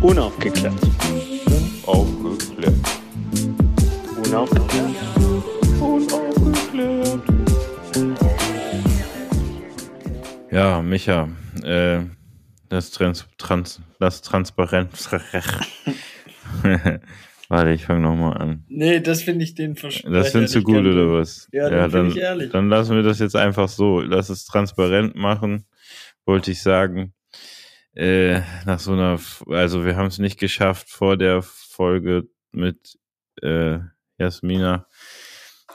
Unaufgeklärt. Unaufgeklärt. Unaufgeklärt. Unaufgeklärt. Ja, Micha, das Transparenz. Warte, ich fange nochmal an. Nee, das finde ich den Versprecher. Das findest du gut, oder was? Ja, dann bin ich ehrlich. Dann lassen wir das jetzt einfach so. Lass es transparent machen, wollte ich sagen. Nach so einer, also wir haben es nicht geschafft, vor der Folge mit Jasmina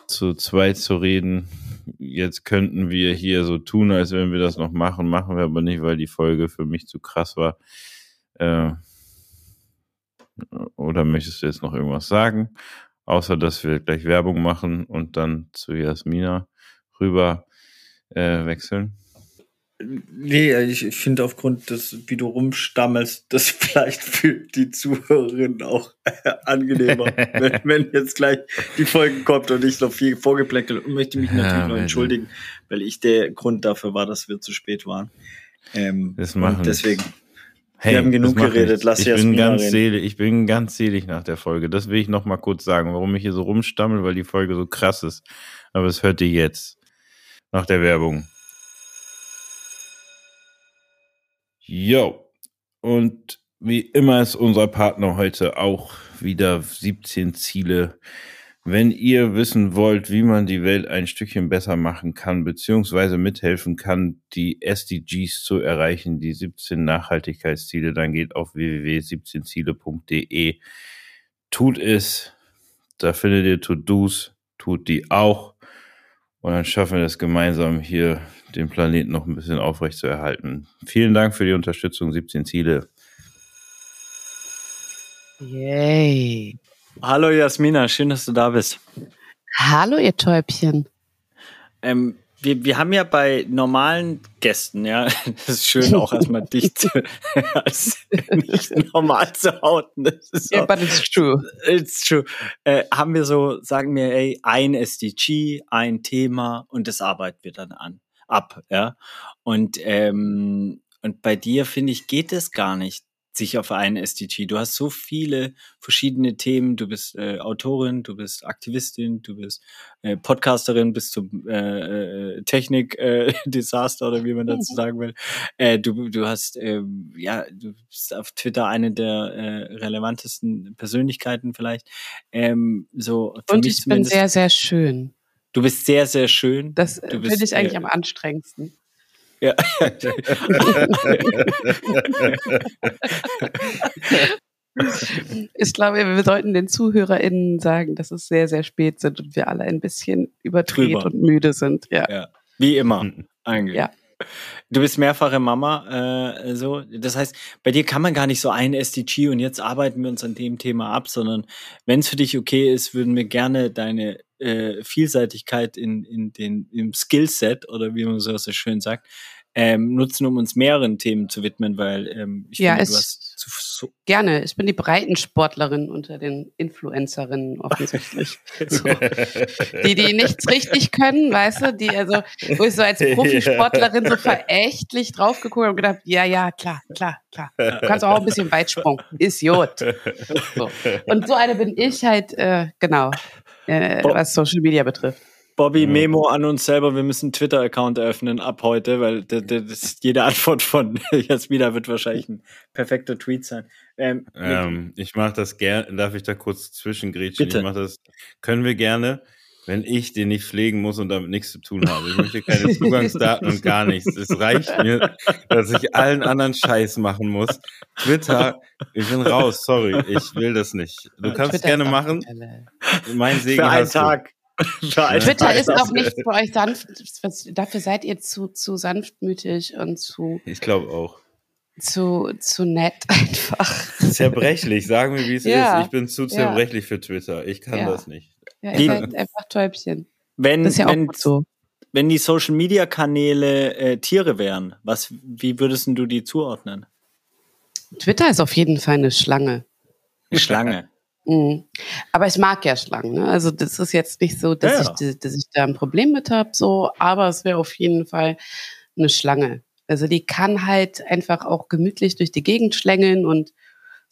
zu zweit zu reden. Jetzt könnten wir hier so tun, als wenn wir das noch machen. Machen wir aber nicht, weil die Folge für mich zu krass war. Oder möchtest du jetzt noch irgendwas sagen? Außer, dass wir gleich Werbung machen und dann zu Jasmina rüber wechseln? Nee, ich finde aufgrund des, wie du rumstammelst, das vielleicht für die Zuhörerinnen auch angenehmer, wenn jetzt gleich die Folge kommt und ich noch viel vorgeplänkelt. Und möchte mich natürlich noch entschuldigen, weil ich der Grund dafür war, dass wir zu spät waren. Das machen und deswegen. Hey, wir haben genug geredet, lass ich Jasmina reden. Ich bin ganz selig nach der Folge. Das will ich noch mal kurz sagen, warum ich hier so rumstammel, weil die Folge so krass ist. Aber das hört ihr jetzt. Nach der Werbung. Jo. Und wie immer ist unser Partner heute auch wieder 17 Ziele. Wenn ihr wissen wollt, wie man die Welt ein Stückchen besser machen kann, beziehungsweise mithelfen kann, die SDGs zu erreichen, die 17 Nachhaltigkeitsziele, dann geht auf www.17ziele.de. Tut es, da findet ihr To-Dos, tut die auch. Und dann schaffen wir das gemeinsam, hier den Planeten noch ein bisschen aufrecht zu erhalten. Vielen Dank für die Unterstützung, 17 Ziele. Yay. Hallo Jasmina, schön, dass du da bist. Hallo ihr Täubchen. Wir haben ja bei normalen Gästen, ja, das ist schön auch erstmal dich als nicht normal zu hauten. Das ist yeah, auch, but it's true. It's true. Haben wir so, sagen wir, ey, ein SDG, ein Thema und das arbeiten wir dann ab, ja. Und bei dir, finde ich, geht es gar nicht. Sich auf einen SDG. Du hast so viele verschiedene Themen. Du bist Autorin, du bist Aktivistin, du bist Podcasterin bis zum Technik-Desaster oder wie man dazu sagen will. Du hast du bist auf Twitter eine der relevantesten Persönlichkeiten vielleicht. So für und mich ich bin sehr, sehr schön. Du bist sehr, sehr schön. Das finde ich eigentlich am anstrengendsten. Ja. Ich glaube, wir sollten den ZuhörerInnen sagen, dass es sehr, sehr spät sind und wir alle ein bisschen überdreht und müde sind. Ja. Ja. Wie immer, eigentlich. Ja. Du bist mehrfache Mama, so. Das heißt, bei dir kann man gar nicht so ein SDG und jetzt arbeiten wir uns an dem Thema ab, sondern wenn es für dich okay ist, würden wir gerne deine Vielseitigkeit im Skillset oder wie man so schön sagt, nutzen, um uns mehreren Themen zu widmen, weil ich finde, du hast so gerne. Ich bin die Breitensportlerin unter den Influencerinnen offensichtlich. So. Die nichts richtig können, weißt du, die also, wo ich so als Profisportlerin so verächtlich draufgeguckt habe und gedacht, ja, klar. Du kannst auch ein bisschen Weitspringen. Ist Jod. So. Und so eine bin ich halt, genau. Was Social Media betrifft. Bobbie, Memo an uns selber, wir müssen einen Twitter-Account eröffnen ab heute, weil jede Antwort von Jasmina wird wahrscheinlich ein perfekter Tweet sein. Ich mache das gerne, darf ich da kurz zwischengrätschen? Bitte. Ich mache das, können wir gerne, wenn ich den nicht pflegen muss und damit nichts zu tun habe. Ich möchte keine Zugangsdaten und gar nichts. Es reicht mir, dass ich allen anderen Scheiß machen muss. Twitter, ich bin raus, sorry, ich will das nicht. Du kannst Twitter gerne machen. Mein Segen für einen Tag. Twitter ist auch nicht für euch sanft. Dafür seid ihr zu sanftmütig und zu... Ich glaube auch. Zu nett einfach. Zerbrechlich, sagen wir, wie es ist. Ich bin zu zerbrechlich für Twitter. Ich kann das nicht. Ja, ihr seid einfach Täubchen. Das ist ja auch gut so. Wenn die Social-Media-Kanäle Tiere wären, wie würdest du die zuordnen? Twitter ist auf jeden Fall eine Schlange. Eine Schlange? Mhm. Aber ich mag ja Schlangen. Ne? Also das ist jetzt nicht so, dass ich da ein Problem mit habe, so, aber es wäre auf jeden Fall eine Schlange. Also die kann halt einfach auch gemütlich durch die Gegend schlängeln und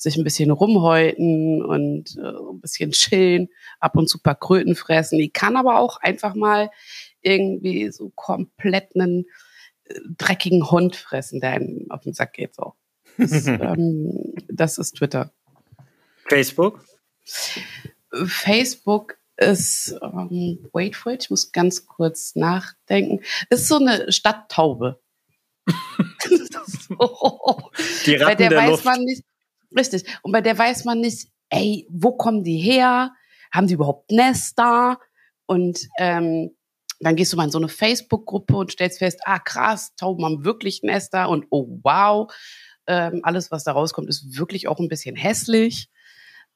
sich ein bisschen rumhäuten und ein bisschen chillen, ab und zu ein paar Kröten fressen. Die kann aber auch einfach mal irgendwie so komplett einen dreckigen Hund fressen, der einem auf den Sack geht. So. Das ist Twitter. Facebook? Facebook ist, wait for it, ich muss ganz kurz nachdenken, ist so eine Stadttaube. So. Die Ratten bei der weiß Luft. Man nicht, richtig, und bei der weiß man nicht, ey, wo kommen die her? Haben die überhaupt Nester? Und dann gehst du mal in so eine Facebook-Gruppe und stellst fest, ah krass, Tauben haben wirklich Nester und oh wow, alles, was da rauskommt, ist wirklich auch ein bisschen hässlich.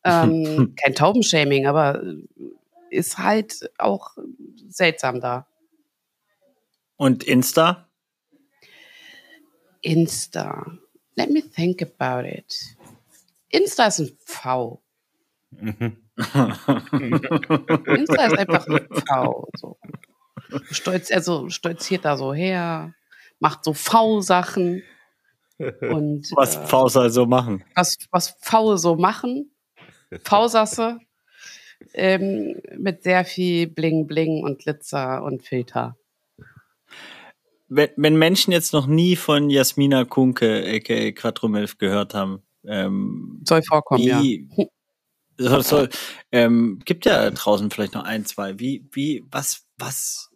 Kein Taubenshaming, aber ist halt auch seltsam da. Und Insta? Insta. Let me think about it. Insta ist ein V. Insta ist einfach ein V. So. Stolziert da so her, macht so V-Sachen. Und, was Fauser so machen. Was Faue so machen. Pausasse mit sehr viel Bling Bling und Glitzer und Filter. Wenn Menschen jetzt noch nie von Jasmina Kuhnke aka Quattromilf gehört haben, soll vorkommen, ja. Gibt ja draußen vielleicht noch ein, zwei. Was?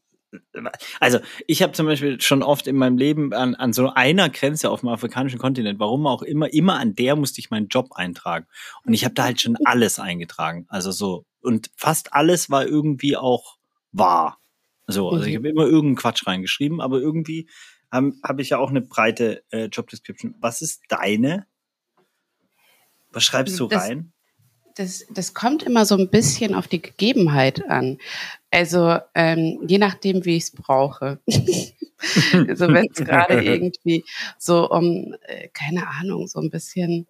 Also ich habe zum Beispiel schon oft in meinem Leben an so einer Grenze auf dem afrikanischen Kontinent, warum auch immer an der musste ich meinen Job eintragen. Und ich habe da halt schon alles eingetragen. Also so. Und fast alles war irgendwie auch wahr. So, also ich habe immer irgendeinen Quatsch reingeschrieben, aber irgendwie habe ich ja auch eine breite Jobdescription. Was ist deine? Was schreibst du rein? Das kommt immer so ein bisschen auf die Gegebenheit an. Also je nachdem, wie ich es brauche. Also wenn es gerade irgendwie so um, keine Ahnung, so ein bisschen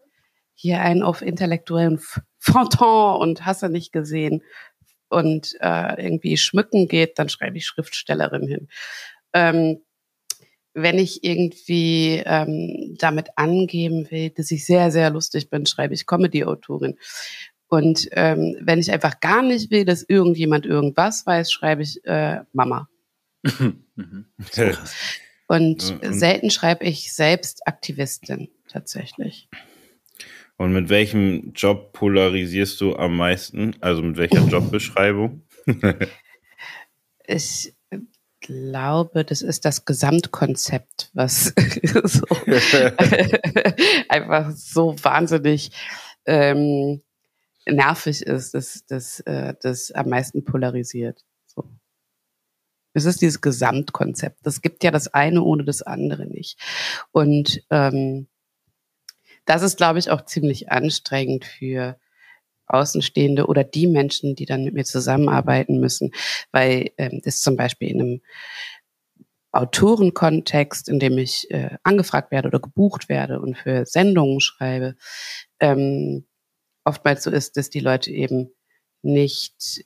hier einen auf intellektuellen Fanton und hast du nicht gesehen und irgendwie schmücken geht, dann schreibe ich Schriftstellerin hin. Wenn ich irgendwie damit angeben will, dass ich sehr, sehr lustig bin, schreibe ich Comedy-Autorin. Und wenn ich einfach gar nicht will, dass irgendjemand irgendwas weiß, schreibe ich Mama. Und selten schreibe ich selbst Aktivistin tatsächlich. Und mit welchem Job polarisierst du am meisten? Also mit welcher Jobbeschreibung? Ich glaube, das ist das Gesamtkonzept, was so einfach so wahnsinnig nervig ist, das am meisten polarisiert. So. Es ist dieses Gesamtkonzept. Das gibt ja das eine ohne das andere nicht. Und das ist, glaube ich, auch ziemlich anstrengend für Außenstehende oder die Menschen, die dann mit mir zusammenarbeiten müssen, weil das zum Beispiel in einem Autorenkontext, in dem ich angefragt werde oder gebucht werde und für Sendungen schreibe, oftmals so ist, dass die Leute eben nicht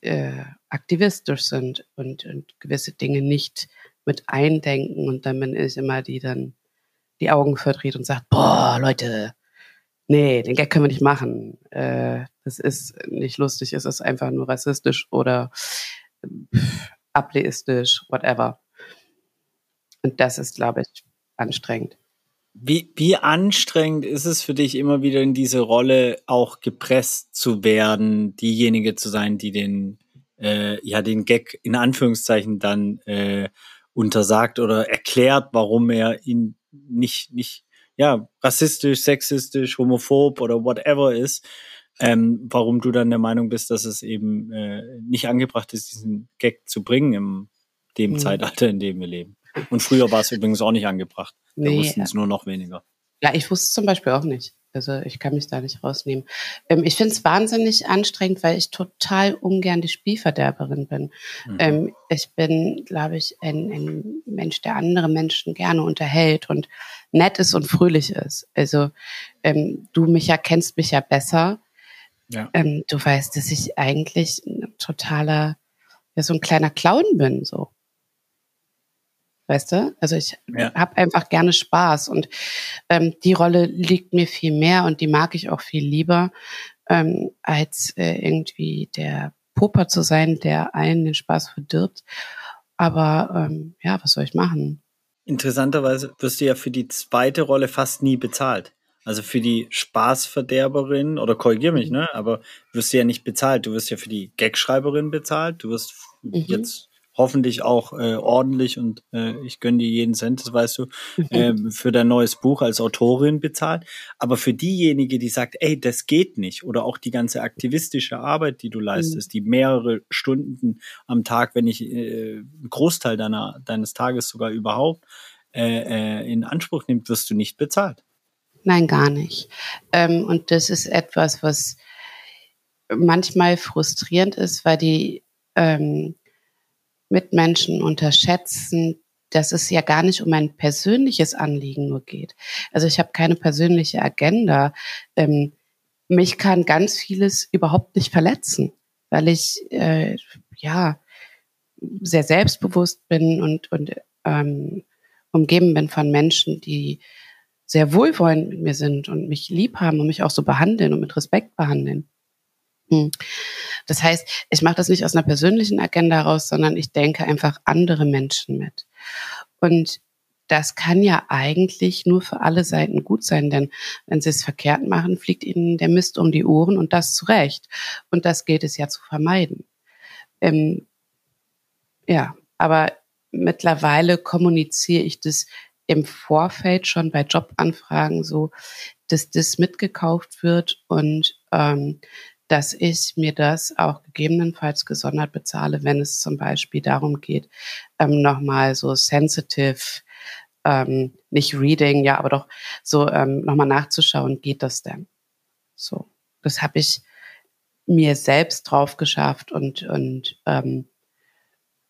aktivistisch sind und gewisse Dinge nicht mit eindenken. Und dann bin ich immer die dann die Augen verdreht und sagt, boah, Leute, nee, den Gag können wir nicht machen. Das ist nicht lustig, es ist einfach nur rassistisch oder ableistisch, whatever. Und das ist, glaube ich, anstrengend. Wie anstrengend ist es für dich, immer wieder in diese Rolle auch gepresst zu werden, diejenige zu sein, die den Gag in Anführungszeichen dann untersagt oder erklärt, warum er ihn nicht rassistisch, sexistisch, homophob oder whatever ist, warum du dann der Meinung bist, dass es eben nicht angebracht ist, diesen Gag zu bringen in dem Zeitalter, in dem wir leben. Und früher war es übrigens auch nicht angebracht. Wir wussten es nur noch weniger. Ja, ich wusste es zum Beispiel auch nicht. Also ich kann mich da nicht rausnehmen. Ich finde es wahnsinnig anstrengend, weil ich total ungern die Spielverderberin bin. Mhm. Ich bin, glaube ich, ein Mensch, der andere Menschen gerne unterhält und nett ist und fröhlich ist. Also du, Micha, kennst mich ja besser. Ja. Du weißt, dass ich eigentlich ein kleiner Clown bin, so. Weißt du? Also ich habe einfach gerne Spaß und die Rolle liegt mir viel mehr und die mag ich auch viel lieber, als irgendwie der Popa zu sein, der allen den Spaß verdirbt. Aber ja, was soll ich machen? Interessanterweise wirst du ja für die zweite Rolle fast nie bezahlt. Also für die Spaßverderberin, oder korrigier mich, ne? Aber wirst du ja nicht bezahlt. Du wirst ja für die Gagschreiberin bezahlt. Du wirst jetzt hoffentlich auch ordentlich und ich gönne dir jeden Cent, das weißt du, für dein neues Buch als Autorin bezahlt. Aber für diejenige, die sagt, ey, das geht nicht, oder auch die ganze aktivistische Arbeit, die du leistest, die mehrere Stunden am Tag, wenn nicht einen Großteil deines Tages sogar überhaupt in Anspruch nimmt, wirst du nicht bezahlt. Nein, gar nicht. Und das ist etwas, was manchmal frustrierend ist, weil die Mitmenschen unterschätzen, dass es ja gar nicht um ein persönliches Anliegen nur geht. Also ich habe keine persönliche Agenda. Mich kann ganz vieles überhaupt nicht verletzen, weil ich sehr selbstbewusst bin und umgeben bin von Menschen, die sehr wohlwollend mit mir sind und mich lieb haben und mich auch so behandeln und mit Respekt behandeln. Das heißt, ich mache das nicht aus einer persönlichen Agenda raus, sondern ich denke einfach andere Menschen mit. Und das kann ja eigentlich nur für alle Seiten gut sein, denn wenn sie es verkehrt machen, fliegt ihnen der Mist um die Ohren und das zu Recht. Und das gilt es ja zu vermeiden. Aber mittlerweile kommuniziere ich das im Vorfeld schon bei Jobanfragen so, dass das mitgekauft wird und dass ich mir das auch gegebenenfalls gesondert bezahle, wenn es zum Beispiel darum geht, nochmal so sensitive, nicht reading, ja, aber doch so nochmal nachzuschauen, geht das denn? So, das habe ich mir selbst drauf geschafft und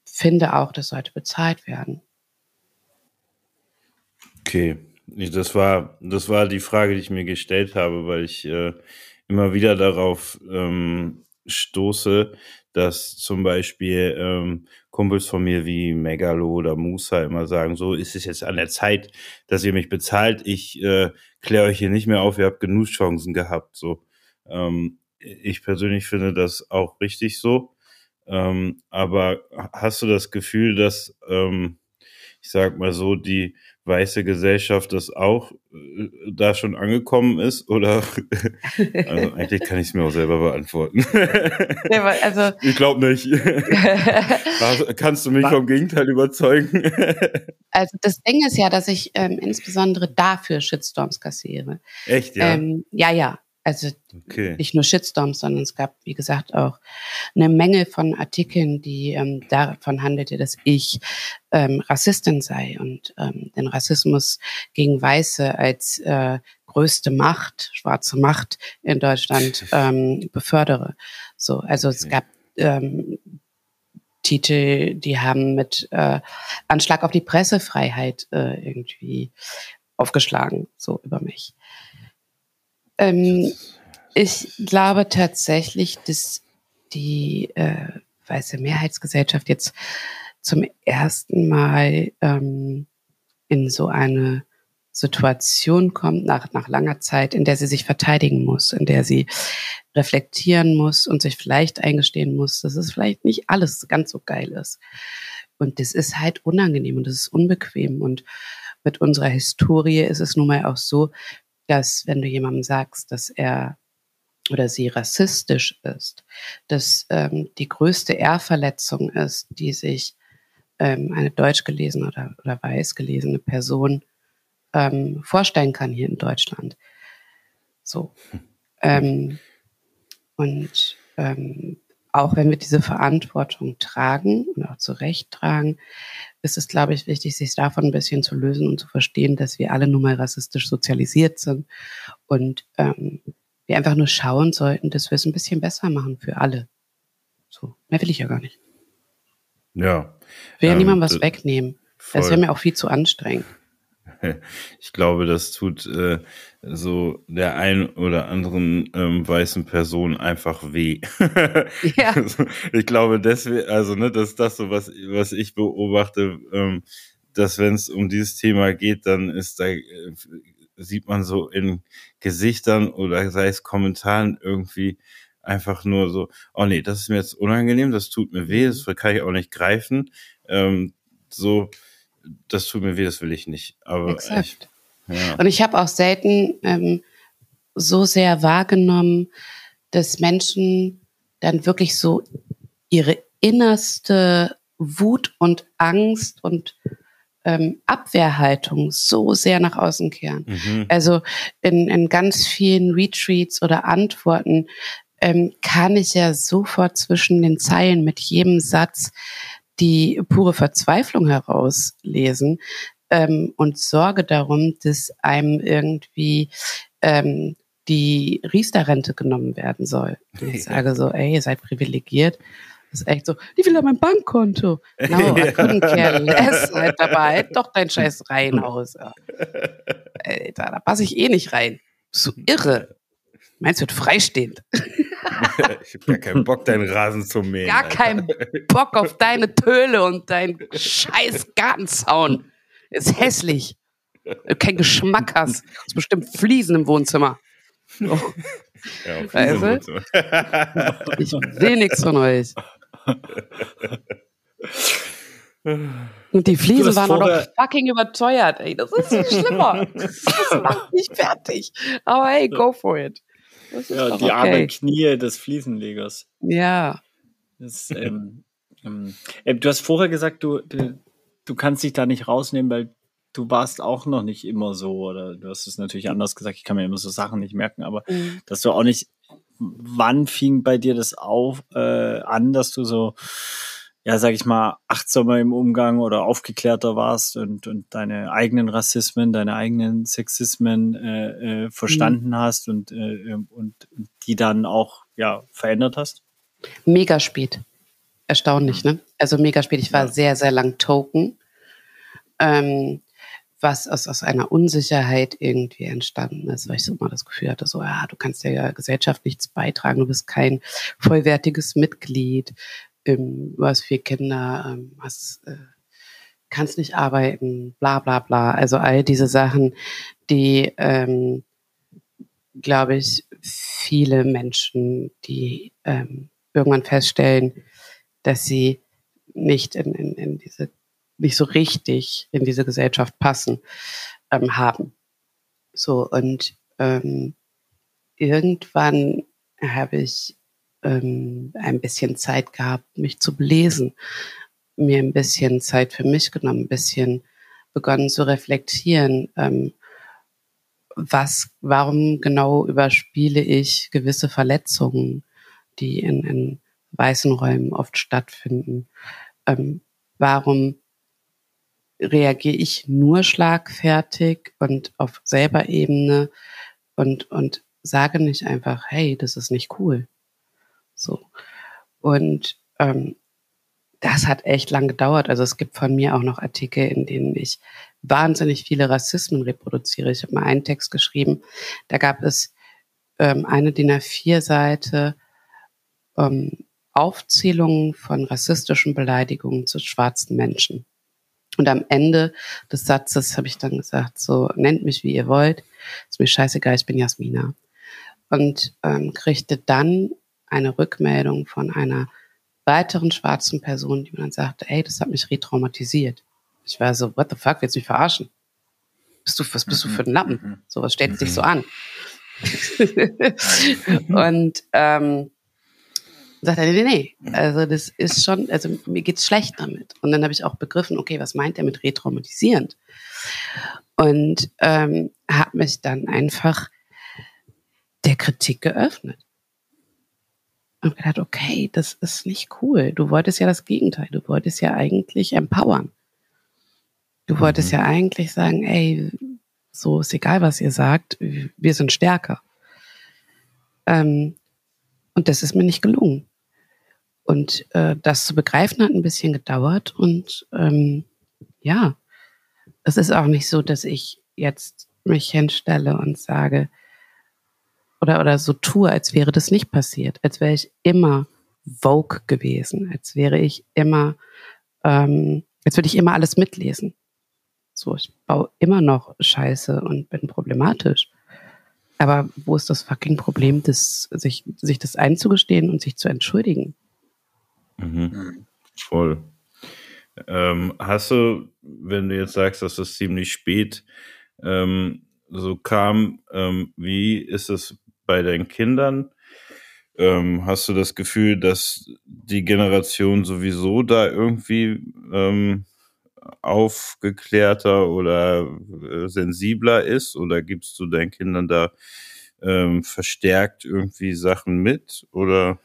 finde auch, das sollte bezahlt werden. Okay, das war die Frage, die ich mir gestellt habe, weil ich immer wieder darauf stoße, dass zum Beispiel Kumpels von mir wie Megalo oder Musa immer sagen, so ist es jetzt an der Zeit, dass ihr mich bezahlt, ich kläre euch hier nicht mehr auf, ihr habt genug Chancen gehabt. So. Ich persönlich finde das auch richtig so, aber hast du das Gefühl, dass, ich sag mal so, die weiße Gesellschaft das auch da schon angekommen ist, oder? Also eigentlich kann ich es mir auch selber beantworten. Nee, also, ich glaube nicht. Kannst du mich vom Gegenteil überzeugen? Also das Ding ist ja, dass ich insbesondere dafür Shitstorms kassiere. Echt, ja? Ja. Also nicht nur Shitstorms, sondern es gab, wie gesagt, auch eine Menge von Artikeln, die davon handelte, dass ich Rassistin sei und den Rassismus gegen Weiße als größte Macht, schwarze Macht in Deutschland befördere. So, also es gab Titel, die haben mit Anschlag auf die Pressefreiheit irgendwie aufgeschlagen, so über mich. Ich glaube tatsächlich, dass die weiße Mehrheitsgesellschaft jetzt zum ersten Mal in so eine Situation kommt, nach langer Zeit, in der sie sich verteidigen muss, in der sie reflektieren muss und sich vielleicht eingestehen muss, dass es vielleicht nicht alles ganz so geil ist. Und das ist halt unangenehm und das ist unbequem. Und mit unserer Historie ist es nun mal auch so, dass wenn du jemandem sagst, dass er oder sie rassistisch ist, dass die größte Ehrverletzung ist, die sich eine deutsch gelesene oder weiß gelesene Person vorstellen kann hier in Deutschland. So. Auch wenn wir diese Verantwortung tragen und auch zu Recht tragen, ist es, glaube ich, wichtig, sich davon ein bisschen zu lösen und zu verstehen, dass wir alle nun mal rassistisch sozialisiert sind und wir einfach nur schauen sollten, dass wir es ein bisschen besser machen für alle. So, mehr will ich ja gar nicht. Ja. Ich will ja niemandem was wegnehmen. Voll. Das wäre mir auch viel zu anstrengend. Ich glaube, das tut so der ein oder anderen weißen Person einfach weh. Ja. Also, ich glaube, deswegen, also ne, das ist das so, was ich beobachte, dass wenn es um dieses Thema geht, dann ist da, sieht man so in Gesichtern oder sei es Kommentaren irgendwie einfach nur so, oh nee, das ist mir jetzt unangenehm, das tut mir weh, das kann ich auch nicht greifen, so, das tut mir weh, das will ich nicht. Aber exakt. Ja. Und ich habe auch selten so sehr wahrgenommen, dass Menschen dann wirklich so ihre innerste Wut und Angst und Abwehrhaltung so sehr nach außen kehren. Mhm. Also in ganz vielen Retreats oder Antworten kann ich ja sofort zwischen den Zeilen mit jedem Satz die pure Verzweiflung herauslesen und Sorge darum, dass einem irgendwie die Riester-Rente genommen werden soll. Und ich sage so, ey, ihr seid privilegiert. Das ist echt so, die will ja mein Bankkonto. No, I couldn't care less, Alter, aber halt doch dein scheiß Reihenhaus. Alter, da passe ich eh nicht rein. So irre. Meins wird freistehend. Ich hab gar keinen Bock, deinen Rasen zu mähen. Gar keinen Bock auf deine Töle und deinen scheiß Gartenzaun. Ist hässlich. Kein Geschmack hast. Ist bestimmt Fliesen im Wohnzimmer. Oh. Ja, auf Fliesen im Wohnzimmer. Ich will nichts von euch. Und die Fliesen waren auch noch fucking überteuert. Ey, das ist viel schlimmer. Das macht nicht fertig. Aber hey, go for it. Ja, die armen Knie des Fliesenlegers. Ja. Das, du hast vorher gesagt, du kannst dich da nicht rausnehmen, weil du warst auch noch nicht immer so. Oder du hast es natürlich anders gesagt, ich kann mir immer so Sachen nicht merken, aber dass du auch nicht, wann fing bei dir das an, dass du so, ja, sag ich mal, achtsamer im Umgang oder aufgeklärter warst und deine eigenen Rassismen, deine eigenen Sexismen verstanden hast und die dann auch, ja, verändert hast? Mega spät. Erstaunlich, ne? Also mega spät. Ich war sehr, sehr lang Token, was aus einer Unsicherheit irgendwie entstanden ist, weil ich so immer das Gefühl hatte, so, ja, du kannst der Gesellschaft nichts beitragen, du bist kein vollwertiges Mitglied, du hast 4 Kinder, kannst nicht arbeiten, bla bla bla. Also all diese Sachen, die, glaube ich, viele Menschen, die irgendwann feststellen, dass sie nicht in diese, nicht so richtig in diese Gesellschaft passen, haben. So, und irgendwann habe ich ein bisschen Zeit gehabt, mich zu belesen, mir ein bisschen Zeit für mich genommen, ein bisschen begonnen zu reflektieren, warum genau überspiele ich gewisse Verletzungen, die in weißen Räumen oft stattfinden, warum reagiere ich nur schlagfertig und auf selber Ebene und sage nicht einfach, hey, das ist nicht cool. So. Und das hat echt lang gedauert. Also es gibt von mir auch noch Artikel, in denen ich wahnsinnig viele Rassismen reproduziere. Ich habe mal einen Text geschrieben, da gab es eine DIN A4-Seite Aufzählungen von rassistischen Beleidigungen zu schwarzen Menschen. Und am Ende des Satzes habe ich dann gesagt, so, nennt mich wie ihr wollt, ist mir scheißegal, ich bin Jasmina. Und kriegte dann eine Rückmeldung von einer weiteren schwarzen Person, die mir dann sagte, ey, das hat mich retraumatisiert. Ich war so, what the fuck, willst du mich verarschen? Was bist du für ein Lappen? So, was stellt sich so an? Und sagt er, nee, also das ist schon, also mir geht's schlecht damit. Und dann habe ich auch begriffen, okay, was meint er mit retraumatisierend? Und habe mich dann einfach der Kritik geöffnet. Und gedacht, okay, das ist nicht cool. Du wolltest ja das Gegenteil. Du wolltest ja eigentlich empowern. Du wolltest ja eigentlich sagen, ey, so ist egal, was ihr sagt, wir sind stärker. Und das ist mir nicht gelungen. Und das zu begreifen hat ein bisschen gedauert. Und ja, es ist auch nicht so, dass ich jetzt mich hinstelle und sage oder so tue, als wäre das nicht passiert. Als wäre ich immer woke gewesen. Als würde ich immer alles mitlesen. So, ich baue immer noch Scheiße und bin problematisch. Aber wo ist das fucking Problem, sich das einzugestehen und sich zu entschuldigen? Mhm. Voll. Hast du, wenn du jetzt sagst, dass das ziemlich spät so kam, wie ist es bei deinen Kindern? Hast du das Gefühl, dass die Generation sowieso da irgendwie aufgeklärter oder sensibler ist? Oder gibst du deinen Kindern da verstärkt irgendwie Sachen mit? Oder?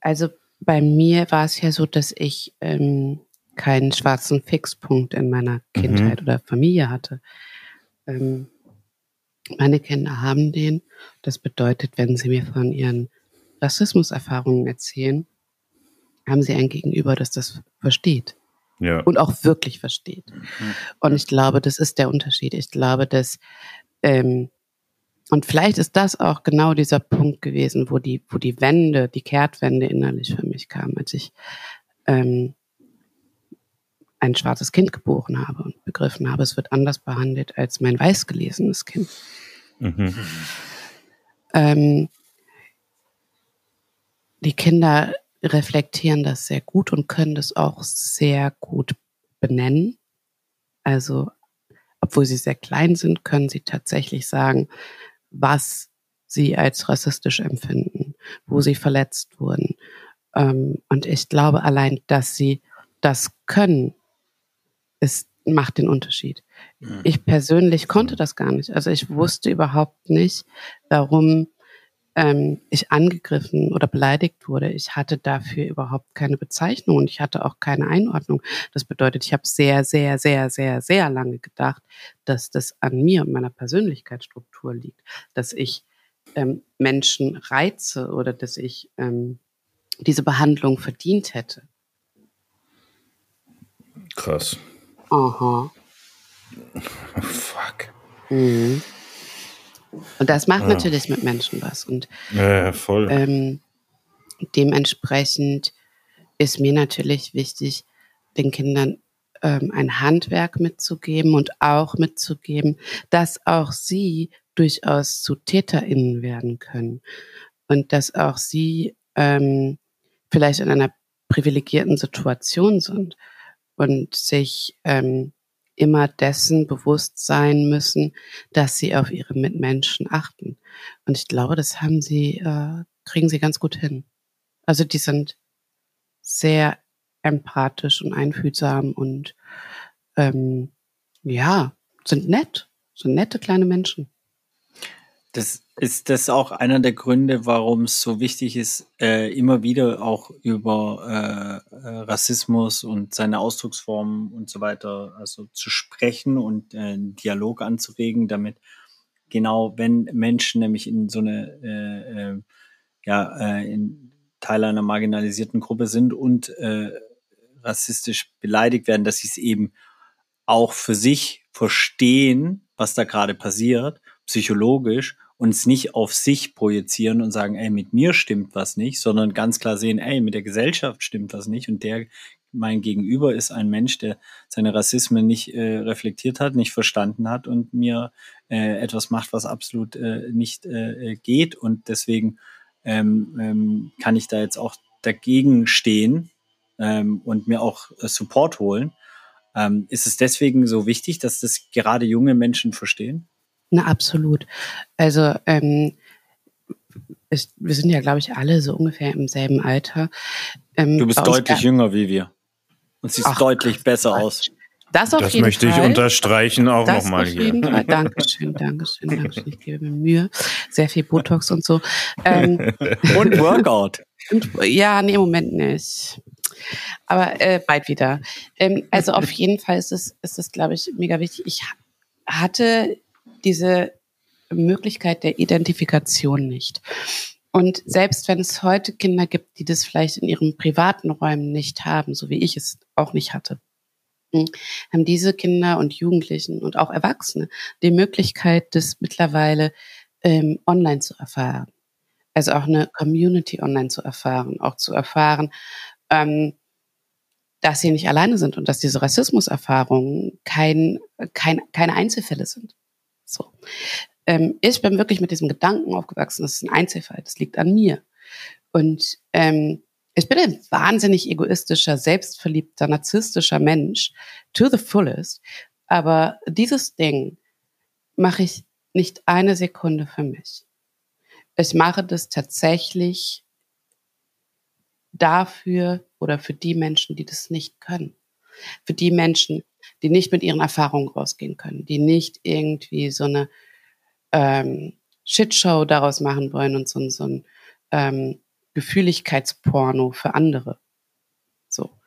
Also bei mir war es ja so, dass ich keinen schwarzen Fixpunkt in meiner Kindheit oder Familie hatte. Meine Kinder haben den. Das bedeutet, wenn sie mir von ihren Rassismuserfahrungen erzählen, haben sie ein Gegenüber, das das versteht. Ja. Und auch wirklich versteht. Mhm. Und ich glaube, das ist der Unterschied. Ich glaube, dass und vielleicht ist das auch genau dieser Punkt gewesen, wo die Wende, die Kehrtwende innerlich für mich kam, als ich ein schwarzes Kind geboren habe und begriffen habe, es wird anders behandelt als mein weiß gelesenes Kind. Mhm. Die Kinder reflektieren das sehr gut und können das auch sehr gut benennen. Also, obwohl sie sehr klein sind, können sie tatsächlich sagen, was sie als rassistisch empfinden, wo sie verletzt wurden. Und ich glaube, allein, dass sie das können, macht den Unterschied. Ich persönlich konnte das gar nicht. Also ich wusste überhaupt nicht, warum ich angegriffen oder beleidigt wurde. Ich hatte dafür überhaupt keine Bezeichnung und ich hatte auch keine Einordnung. Das bedeutet, ich habe sehr, sehr, sehr, sehr, sehr lange gedacht, dass das an mir und meiner Persönlichkeitsstruktur liegt, dass ich Menschen reize oder dass ich diese Behandlung verdient hätte. Krass. Aha. Fuck. Mhm. Und das macht natürlich mit Menschen was. Und ja, voll. Dementsprechend ist mir natürlich wichtig, den Kindern ein Handwerk mitzugeben und auch mitzugeben, dass auch sie durchaus zu TäterInnen werden können. Und dass auch sie vielleicht in einer privilegierten Situation sind und sich immer dessen bewusst sein müssen, dass sie auf ihre Mitmenschen achten. Und ich glaube, das kriegen sie ganz gut hin. Also die sind sehr empathisch und einfühlsam und sind nett. Sind nette kleine Menschen. Das ist auch einer der Gründe, warum es so wichtig ist, immer wieder auch über Rassismus und seine Ausdrucksformen und so weiter also zu sprechen und einen Dialog anzuregen, damit genau, wenn Menschen nämlich in so eine in Teil einer marginalisierten Gruppe sind und rassistisch beleidigt werden, dass sie es eben auch für sich verstehen, was da gerade passiert, psychologisch, uns nicht auf sich projizieren und sagen, ey, mit mir stimmt was nicht, sondern ganz klar sehen, ey, mit der Gesellschaft stimmt was nicht und mein Gegenüber ist ein Mensch, der seine Rassismen nicht reflektiert hat, nicht verstanden hat und mir etwas macht, was absolut nicht geht und deswegen kann ich da jetzt auch dagegen stehen und mir auch Support holen. Ist es deswegen so wichtig, dass das gerade junge Menschen verstehen? Na, absolut. Also wir sind ja, glaube ich, alle so ungefähr im selben Alter. Du bist deutlich jünger wie wir. Und siehst deutlich besser aus. Das möchte ich unterstreichen auch nochmal hier. Dankeschön. Ich gebe mir Mühe. Sehr viel Botox und so. Und Workout. Im Moment nicht. Aber bald wieder. Also auf jeden Fall ist es, glaube ich, mega wichtig. Ich hatte diese Möglichkeit der Identifikation nicht. Und selbst wenn es heute Kinder gibt, die das vielleicht in ihren privaten Räumen nicht haben, so wie ich es auch nicht hatte, haben diese Kinder und Jugendlichen und auch Erwachsene die Möglichkeit, das mittlerweile online zu erfahren. Also auch eine Community online zu erfahren, auch zu erfahren, dass sie nicht alleine sind und dass diese Rassismuserfahrungen keine Einzelfälle sind. So. Ich bin wirklich mit diesem Gedanken aufgewachsen, das ist ein Einzelfall, das liegt an mir. Und ich bin ein wahnsinnig egoistischer, selbstverliebter, narzisstischer Mensch, to the fullest, aber dieses Ding mache ich nicht eine Sekunde für mich. Ich mache das tatsächlich dafür oder für die Menschen, die das nicht können. Für die Menschen, die nicht mit ihren Erfahrungen rausgehen können, die nicht irgendwie so eine Shitshow daraus machen wollen und so ein Gefühligkeitsporno für andere. So.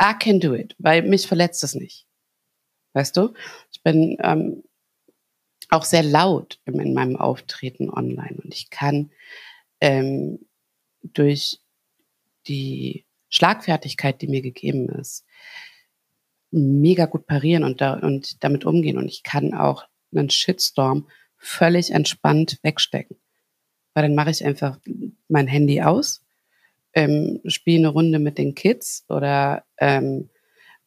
I can do it, weil mich verletzt es nicht. Weißt du? Ich bin auch sehr laut in meinem Auftreten online und ich kann durch die Schlagfertigkeit, die mir gegeben ist, mega gut parieren und damit umgehen. Und ich kann auch einen Shitstorm völlig entspannt wegstecken. Weil dann mache ich einfach mein Handy aus, spiele eine Runde mit den Kids oder,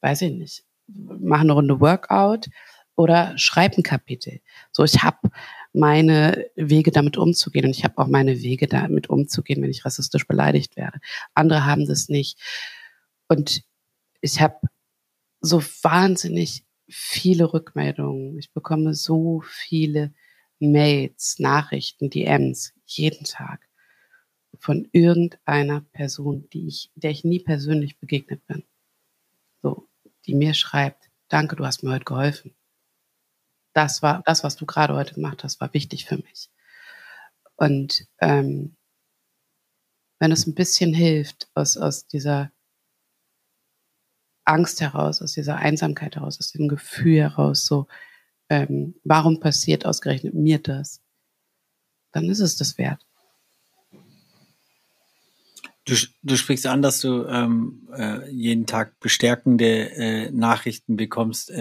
weiß ich nicht, mache eine Runde Workout oder schreibe ein Kapitel. So, ich habe meine Wege, damit umzugehen. Und ich habe auch meine Wege, damit umzugehen, wenn ich rassistisch beleidigt werde. Andere haben das nicht. Und ich habe so wahnsinnig viele Rückmeldungen. Ich bekomme so viele Mails, Nachrichten, DMs jeden Tag von irgendeiner Person, der ich nie persönlich begegnet bin. So, die mir schreibt, danke, du hast mir heute geholfen. Das war das, was du gerade heute gemacht hast, war wichtig für mich. Und wenn es ein bisschen hilft, aus dieser Angst heraus, aus dieser Einsamkeit heraus, aus dem Gefühl heraus, so, warum passiert ausgerechnet mir das? Dann ist es das wert. Du sprichst an, dass du jeden Tag bestärkende Nachrichten bekommst.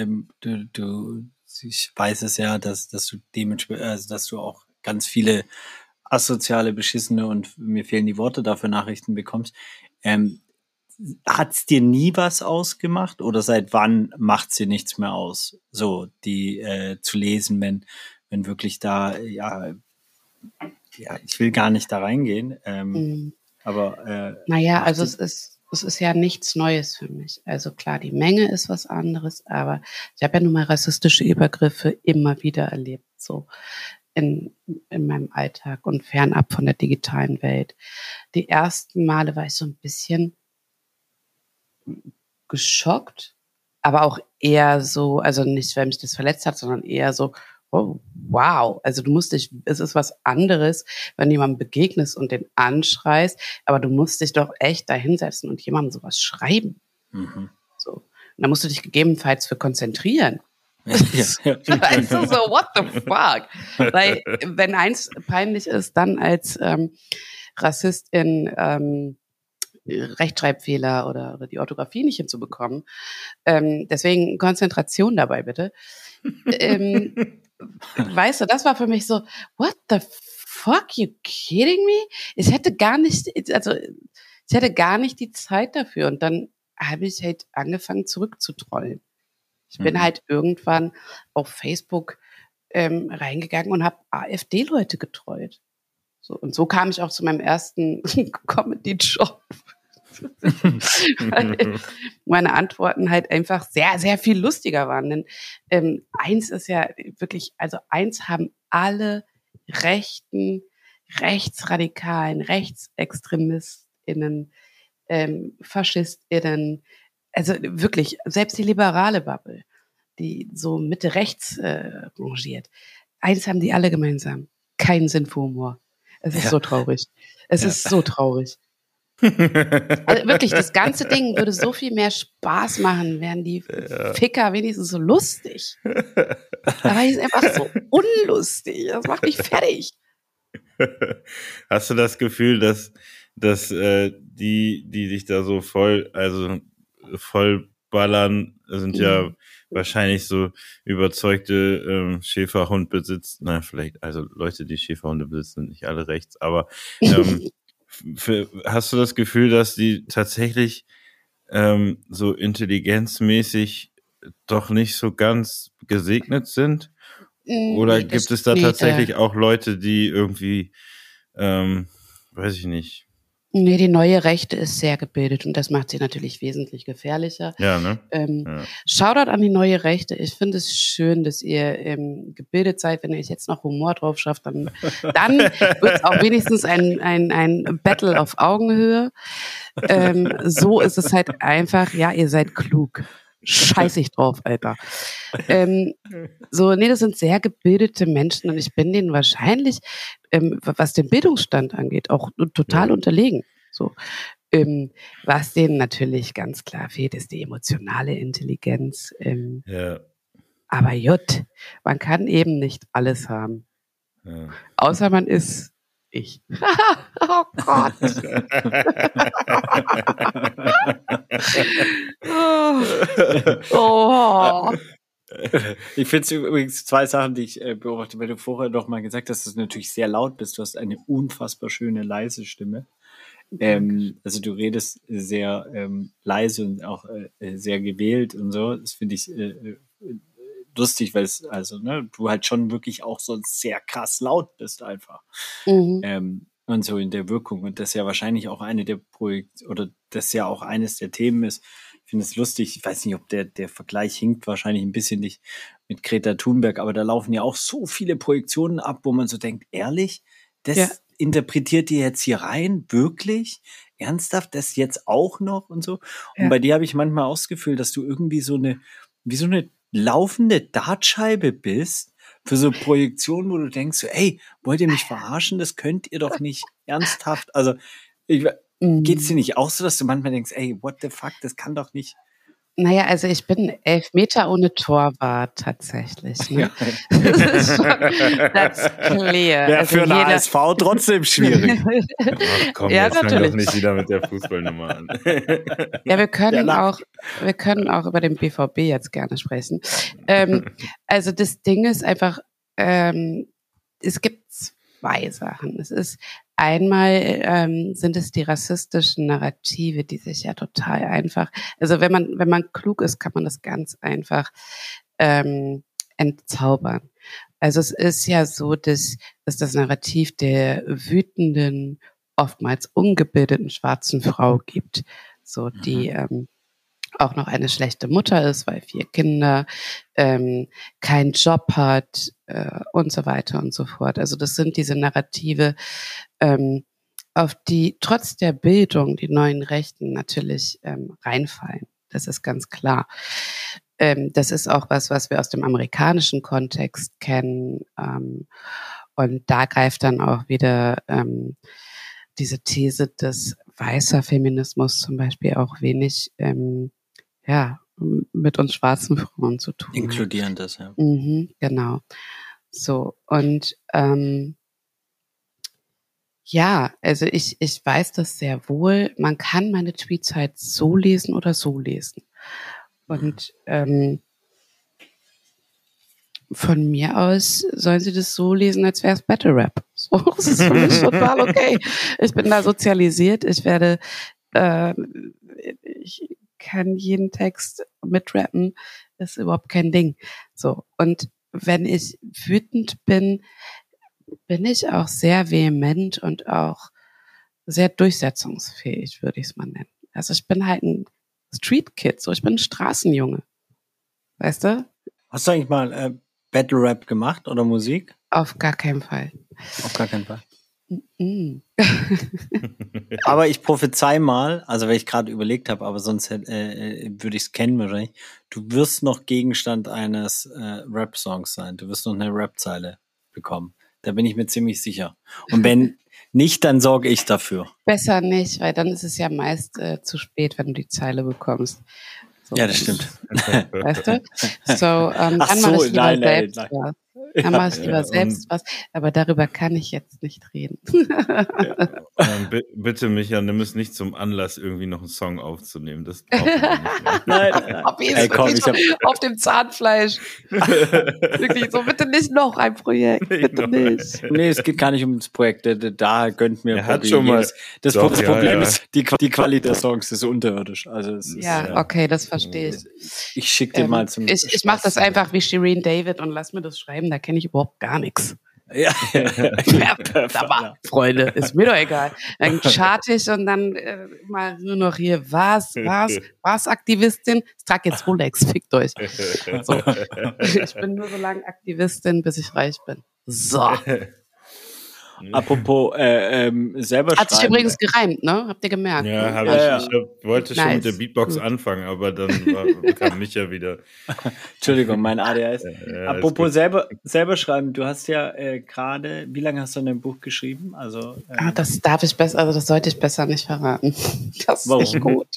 Ich weiß es ja, dass du dementsprechend, also dass du auch ganz viele asoziale, beschissene und mir fehlen die Worte dafür Nachrichten bekommst. Hat's dir nie was ausgemacht oder seit wann macht's dir nichts mehr aus? So, die zu lesen, wenn wirklich da, ja, ich will gar nicht da reingehen. Aber naja, also es ist ja nichts Neues für mich. Also klar, die Menge ist was anderes, aber ich habe ja nun mal rassistische Übergriffe immer wieder erlebt, so in meinem Alltag und fernab von der digitalen Welt. Die ersten Male war ich so ein bisschen geschockt, aber auch eher so, also nicht, weil mich das verletzt hat, sondern eher so, oh, wow, also es ist was anderes, wenn jemandem begegnest und den anschreist, aber du musst dich doch echt da hinsetzen und jemandem sowas schreiben. Mhm. So. Und da musst du dich gegebenenfalls für konzentrieren. Weißt du, so, what the fuck? Weil, wenn eins peinlich ist, dann als Rassistin Rechtschreibfehler oder die Orthographie nicht hinzubekommen. Deswegen Konzentration dabei, bitte. Weißt du, das war für mich so, what the fuck, you kidding me? Ich hätte gar nicht die Zeit dafür. Und dann habe ich halt angefangen zurückzutrollen. Ich bin halt irgendwann auf Facebook reingegangen und habe AfD-Leute getrollt. So, und so kam ich auch zu meinem ersten Comedy-Job. Weil meine Antworten halt einfach sehr, sehr viel lustiger waren. Denn eins ist ja wirklich, also eins haben alle rechten, rechtsradikalen, RechtsextremistInnen, FaschistInnen, also wirklich, selbst die liberale Bubble, die so Mitte rechts rangiert, eins haben die alle gemeinsam, keinen Sinn für Humor. Es ist so traurig. Es ist so traurig. Also wirklich, das ganze Ding würde so viel mehr Spaß machen, wären die Ficker wenigstens so lustig. Aber die ist einfach so unlustig. Das macht mich fertig. Hast du das Gefühl, dass die dich da so voll ballern, sind ja wahrscheinlich so überzeugte Schäferhundbesitzer, nein, vielleicht, also Leute, die Schäferhunde besitzen, sind nicht alle rechts, aber hast du das Gefühl, dass die tatsächlich so intelligenzmäßig doch nicht so ganz gesegnet sind? Oder nee, gibt es da tatsächlich auch Leute, die irgendwie, weiß ich nicht. Nee, die neue Rechte ist sehr gebildet und das macht sie natürlich wesentlich gefährlicher. Ja, ne? Ja. Shoutout an die neue Rechte. Ich finde es schön, dass ihr gebildet seid. Wenn ihr jetzt noch Humor drauf schafft, dann wird es auch wenigstens ein Battle auf Augenhöhe. So ist es halt einfach, ja, ihr seid klug. Scheiß ich drauf, Alter. Das sind sehr gebildete Menschen und ich bin denen wahrscheinlich, was den Bildungsstand angeht, auch total unterlegen. So. Was denen natürlich ganz klar fehlt, ist die emotionale Intelligenz. Aber jut, man kann eben nicht alles haben. Ja. Außer man ist ich. Oh Gott. Oh. Ich finde es übrigens zwei Sachen, die ich beobachte, weil du vorher doch mal gesagt hast, dass du natürlich sehr laut bist. Du hast eine unfassbar schöne, leise Stimme. Also du redest sehr leise und auch sehr gewählt und so. Das finde ich lustig, weil es, du halt schon wirklich auch sonst sehr krass laut bist einfach. Mhm. Und so in der Wirkung. Und das ja wahrscheinlich auch eine der Projekte, oder das ja auch eines der Themen ist. Ich finde es lustig, ich weiß nicht, ob der Vergleich hinkt wahrscheinlich ein bisschen nicht mit Greta Thunberg, aber da laufen ja auch so viele Projektionen ab, wo man so denkt, ehrlich, das interpretiert ihr jetzt hier rein? Wirklich? Ernsthaft? Das jetzt auch noch? Und so. Ja. Und bei dir habe ich manchmal auch das Gefühl, dass du irgendwie wie so eine laufende Dartscheibe bist für so Projektionen, wo du denkst, so, ey, wollt ihr mich verarschen? Das könnt ihr doch nicht ernsthaft. Also geht's dir nicht auch so, dass du manchmal denkst, ey, what the fuck, das kann doch nicht. Naja, also ich bin 11 Meter ohne Torwart tatsächlich. Ne? Ja. Das ist schon that's clear. Wäre also für eine ASV trotzdem schwierig. Oh, komm, jetzt fang doch nicht wieder mit der Fußballnummer an. Ja, wir können auch über den BVB jetzt gerne sprechen. Also das Ding ist einfach, es gibt zwei Sachen. Es ist einmal sind es die rassistischen Narrative, die sich ja total einfach, also wenn man klug ist, kann man das ganz einfach entzaubern. Also es ist ja so, dass das Narrativ der wütenden, oftmals ungebildeten schwarzen Frau gibt, so die auch noch eine schlechte Mutter ist, weil 4 Kinder, keinen Job hat und so weiter und so fort. Also das sind diese Narrative, auf die trotz der Bildung die neuen Rechten natürlich reinfallen. Das ist ganz klar. Das ist auch was wir aus dem amerikanischen Kontext kennen. Und da greift dann auch wieder diese These, dass weißer Feminismus zum Beispiel auch wenig mit uns schwarzen Frauen zu tun. Inkludieren das, ja. Mhm, genau. So, und also ich weiß das sehr wohl. Man kann meine Tweets halt so lesen oder so lesen. Und von mir aus sollen sie das so lesen, als wäre es Battle Rap. So, das ist für mich total okay. Ich bin da sozialisiert. Ich werde ich kann jeden Text mitrappen, ist überhaupt kein Ding. So, und wenn ich wütend bin, bin ich auch sehr vehement und auch sehr durchsetzungsfähig, würde ich es mal nennen. Also ich bin halt ein Street Kid, so ich bin ein Straßenjunge. Weißt du? Hast du eigentlich mal Battle Rap gemacht oder Musik? Auf gar keinen Fall. Auf gar keinen Fall. Aber ich prophezei mal, also weil ich gerade überlegt habe, aber sonst würde ich es kennen wahrscheinlich, du wirst noch Gegenstand eines Rap-Songs sein. Du wirst noch eine Rap-Zeile bekommen. Da bin ich mir ziemlich sicher. Und wenn nicht, dann sorge ich dafür. Besser nicht, weil dann ist es ja meist zu spät, wenn du die Zeile bekommst. So. Ja, das stimmt. Weißt du? So, dann mach ich lieber selbst. Nein. Dann mache ich lieber selbst was, aber darüber kann ich jetzt nicht reden. Bitte, Micha, nimm es nicht zum Anlass, irgendwie noch einen Song aufzunehmen. Das braucht man nicht mehr. Nein. Auf dem Zahnfleisch. Wirklich so, bitte nicht noch ein Projekt. Bitte nicht. Nee, es geht gar nicht um das Projekt. Da gönnt mir Bobbie schon mal. Das doch, Problem ist, die Qualität der Songs ist unterirdisch. Also es ist, okay, das verstehe ich. Ich schicke dir mal zum... Ich mache das einfach wie Shirin David und lass mir das schreiben, da kenne ich überhaupt gar nichts. Ja, aber Freunde, ist mir doch egal. Dann charte ich und dann mal nur noch hier, was Aktivistin? Ich trage jetzt Rolex, fickt euch. So. Ich bin nur so lange Aktivistin, bis ich reich bin. So. Apropos selber schreiben. Hat sich übrigens gereimt, ne? Habt ihr gemerkt? Ja, habe ich. Ich wollte schon mit der Beatbox anfangen, aber dann kam Micha wieder. Entschuldigung, mein ADHS. Apropos selber schreiben, du hast ja gerade, wie lange hast du dein Buch geschrieben? Also, das darf ich besser, also das sollte ich besser nicht verraten. Das ist nicht gut.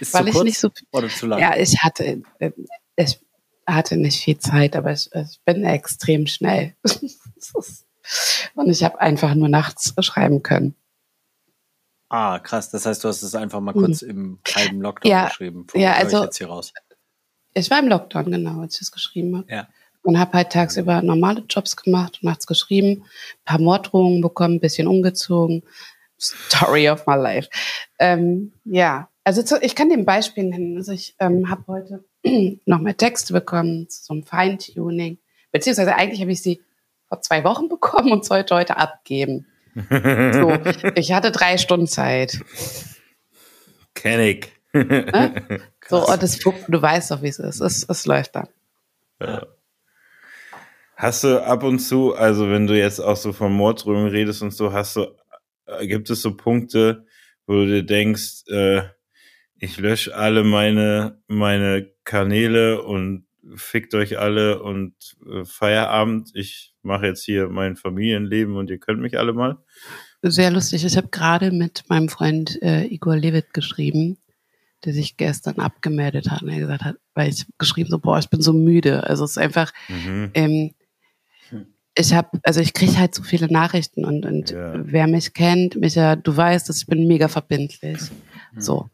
Ist weil zu ich kurz nicht so oder zu lang? Ja, ich hatte nicht viel Zeit, aber ich bin extrem schnell. Und ich habe einfach nur nachts schreiben können. Ah, krass. Das heißt, du hast es einfach mal kurz im halben Lockdown geschrieben. Also, jetzt hier raus. Ich war im Lockdown, genau, als ich es geschrieben habe. Ja. Und habe halt tagsüber normale Jobs gemacht, nachts geschrieben, ein paar Morddrohungen bekommen, ein bisschen umgezogen. Story of my life. Ich kann dem Beispiel nennen. Also ich habe heute noch mehr Texte bekommen zum Feintuning. Beziehungsweise eigentlich habe ich sie vor 2 Wochen bekommen und sollte heute abgeben. So, ich hatte 3 Stunden Zeit. Kenn ich. So, und du weißt doch, wie es ist. Es läuft dann. Ja. Hast du ab und zu, also wenn du jetzt auch so von Morddrohungen redest und so, gibt es so Punkte, wo du dir denkst, ich lösche alle meine Kanäle und fickt euch alle und Feierabend, ich mache jetzt hier mein Familienleben und ihr könnt mich alle mal. Sehr lustig, ich habe gerade mit meinem Freund Igor Levit geschrieben, der sich gestern abgemeldet hat und er gesagt hat, weil ich geschrieben so, ich bin so müde, also es ist einfach, ich kriege halt so viele Nachrichten und wer mich kennt, Micha, du weißt, dass ich bin mega verbindlich, so.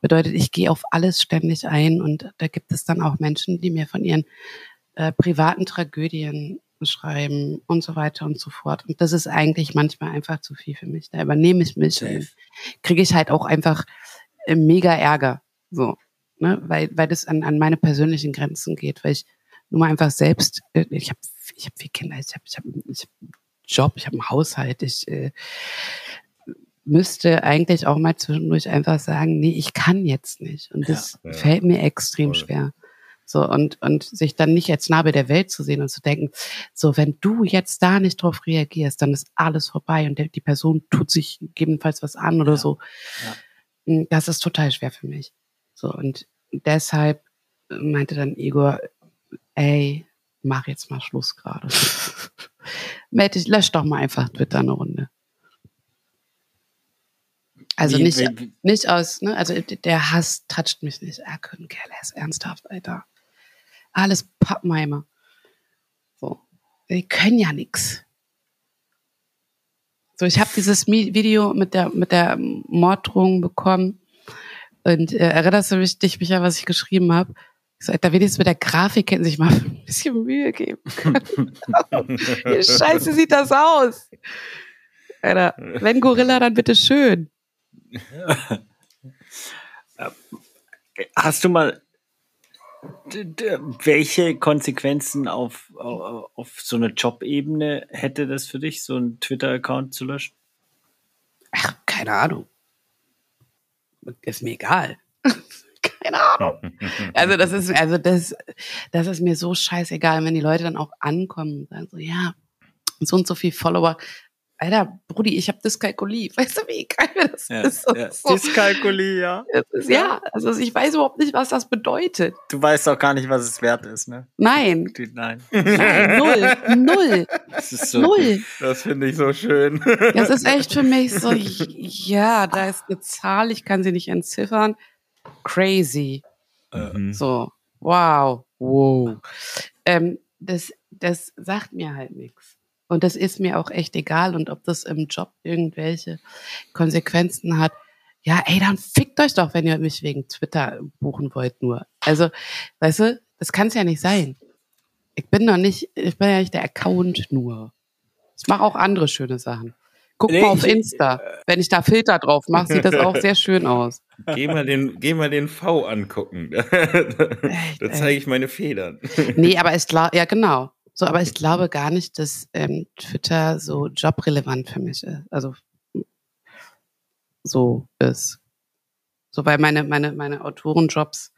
Bedeutet, ich gehe auf alles ständig ein und da gibt es dann auch Menschen, die mir von ihren privaten Tragödien schreiben und so weiter und so fort. Und das ist eigentlich manchmal einfach zu viel für mich. Da übernehme ich mich und kriege ich halt auch einfach mega Ärger, so, ne? Weil das an meine persönlichen Grenzen geht, weil ich nur mal einfach selbst, ich hab vier Kinder, ich hab einen Job, ich habe einen Haushalt, ich müsste eigentlich auch mal zwischendurch einfach sagen, nee, ich kann jetzt nicht. Und das fällt mir extrem schwer. So, und sich dann nicht als Narbe der Welt zu sehen und zu denken, so, wenn du jetzt da nicht drauf reagierst, dann ist alles vorbei und die Person tut sich gegebenenfalls was an oder so. Ja. Das ist total schwer für mich. So, und deshalb meinte dann Igor, ey, mach jetzt mal Schluss gerade. Meld dich, lösch doch mal einfach Twitter eine Runde. Also nicht aus, ne? Also der Hass toucht mich nicht. Können Kerl, er ist ernsthaft, Alter. Alles Pappmeimer. So. Die können ja nix. So, ich habe dieses Video mit der Morddrohung bekommen und erinnerst du dich, Micha, was ich geschrieben habe? Ich sage, da wenigstens mit der Grafik hätten sich mal ein bisschen Mühe geben können. Scheiße sieht das aus. Alter, wenn Gorilla, dann bitte schön. Hast du mal welche Konsequenzen auf so eine Jobebene hätte das für dich, so einen Twitter-Account zu löschen? Ach, keine Ahnung. Ist mir egal. Keine Ahnung. Also das ist mir so scheißegal, wenn die Leute dann auch ankommen und sagen so, ja, so und so viel Follower. Alter, Brudi, ich habe Dyskalkulie. Weißt du, wie geil das ist? Ja. So. Dyskalkulie, ja. Also ich weiß überhaupt nicht, was das bedeutet. Du weißt auch gar nicht, was es wert ist, ne? Nein, null. Das ist so, null. Das finde ich so schön. Das ist echt für mich so, da ist eine Zahl, ich kann sie nicht entziffern. Crazy. So, wow. das sagt mir halt nichts. Und das ist mir auch echt egal. Und ob das im Job irgendwelche Konsequenzen hat, ja, ey, dann fickt euch doch, wenn ihr mich wegen Twitter buchen wollt nur. Also, weißt du, das kann es ja nicht sein. Ich bin ja nicht der Account nur. Ich mache auch andere schöne Sachen. Guck mal auf Insta. Wenn ich da Filter drauf mache, sieht das auch sehr schön aus. Geh mal den V angucken. Da zeige ich meine Federn. Nee, aber ich glaube, ja genau. So, aber ich glaube gar nicht, dass Twitter so jobrelevant für mich ist. Also so ist. So, weil meine Autorenjobs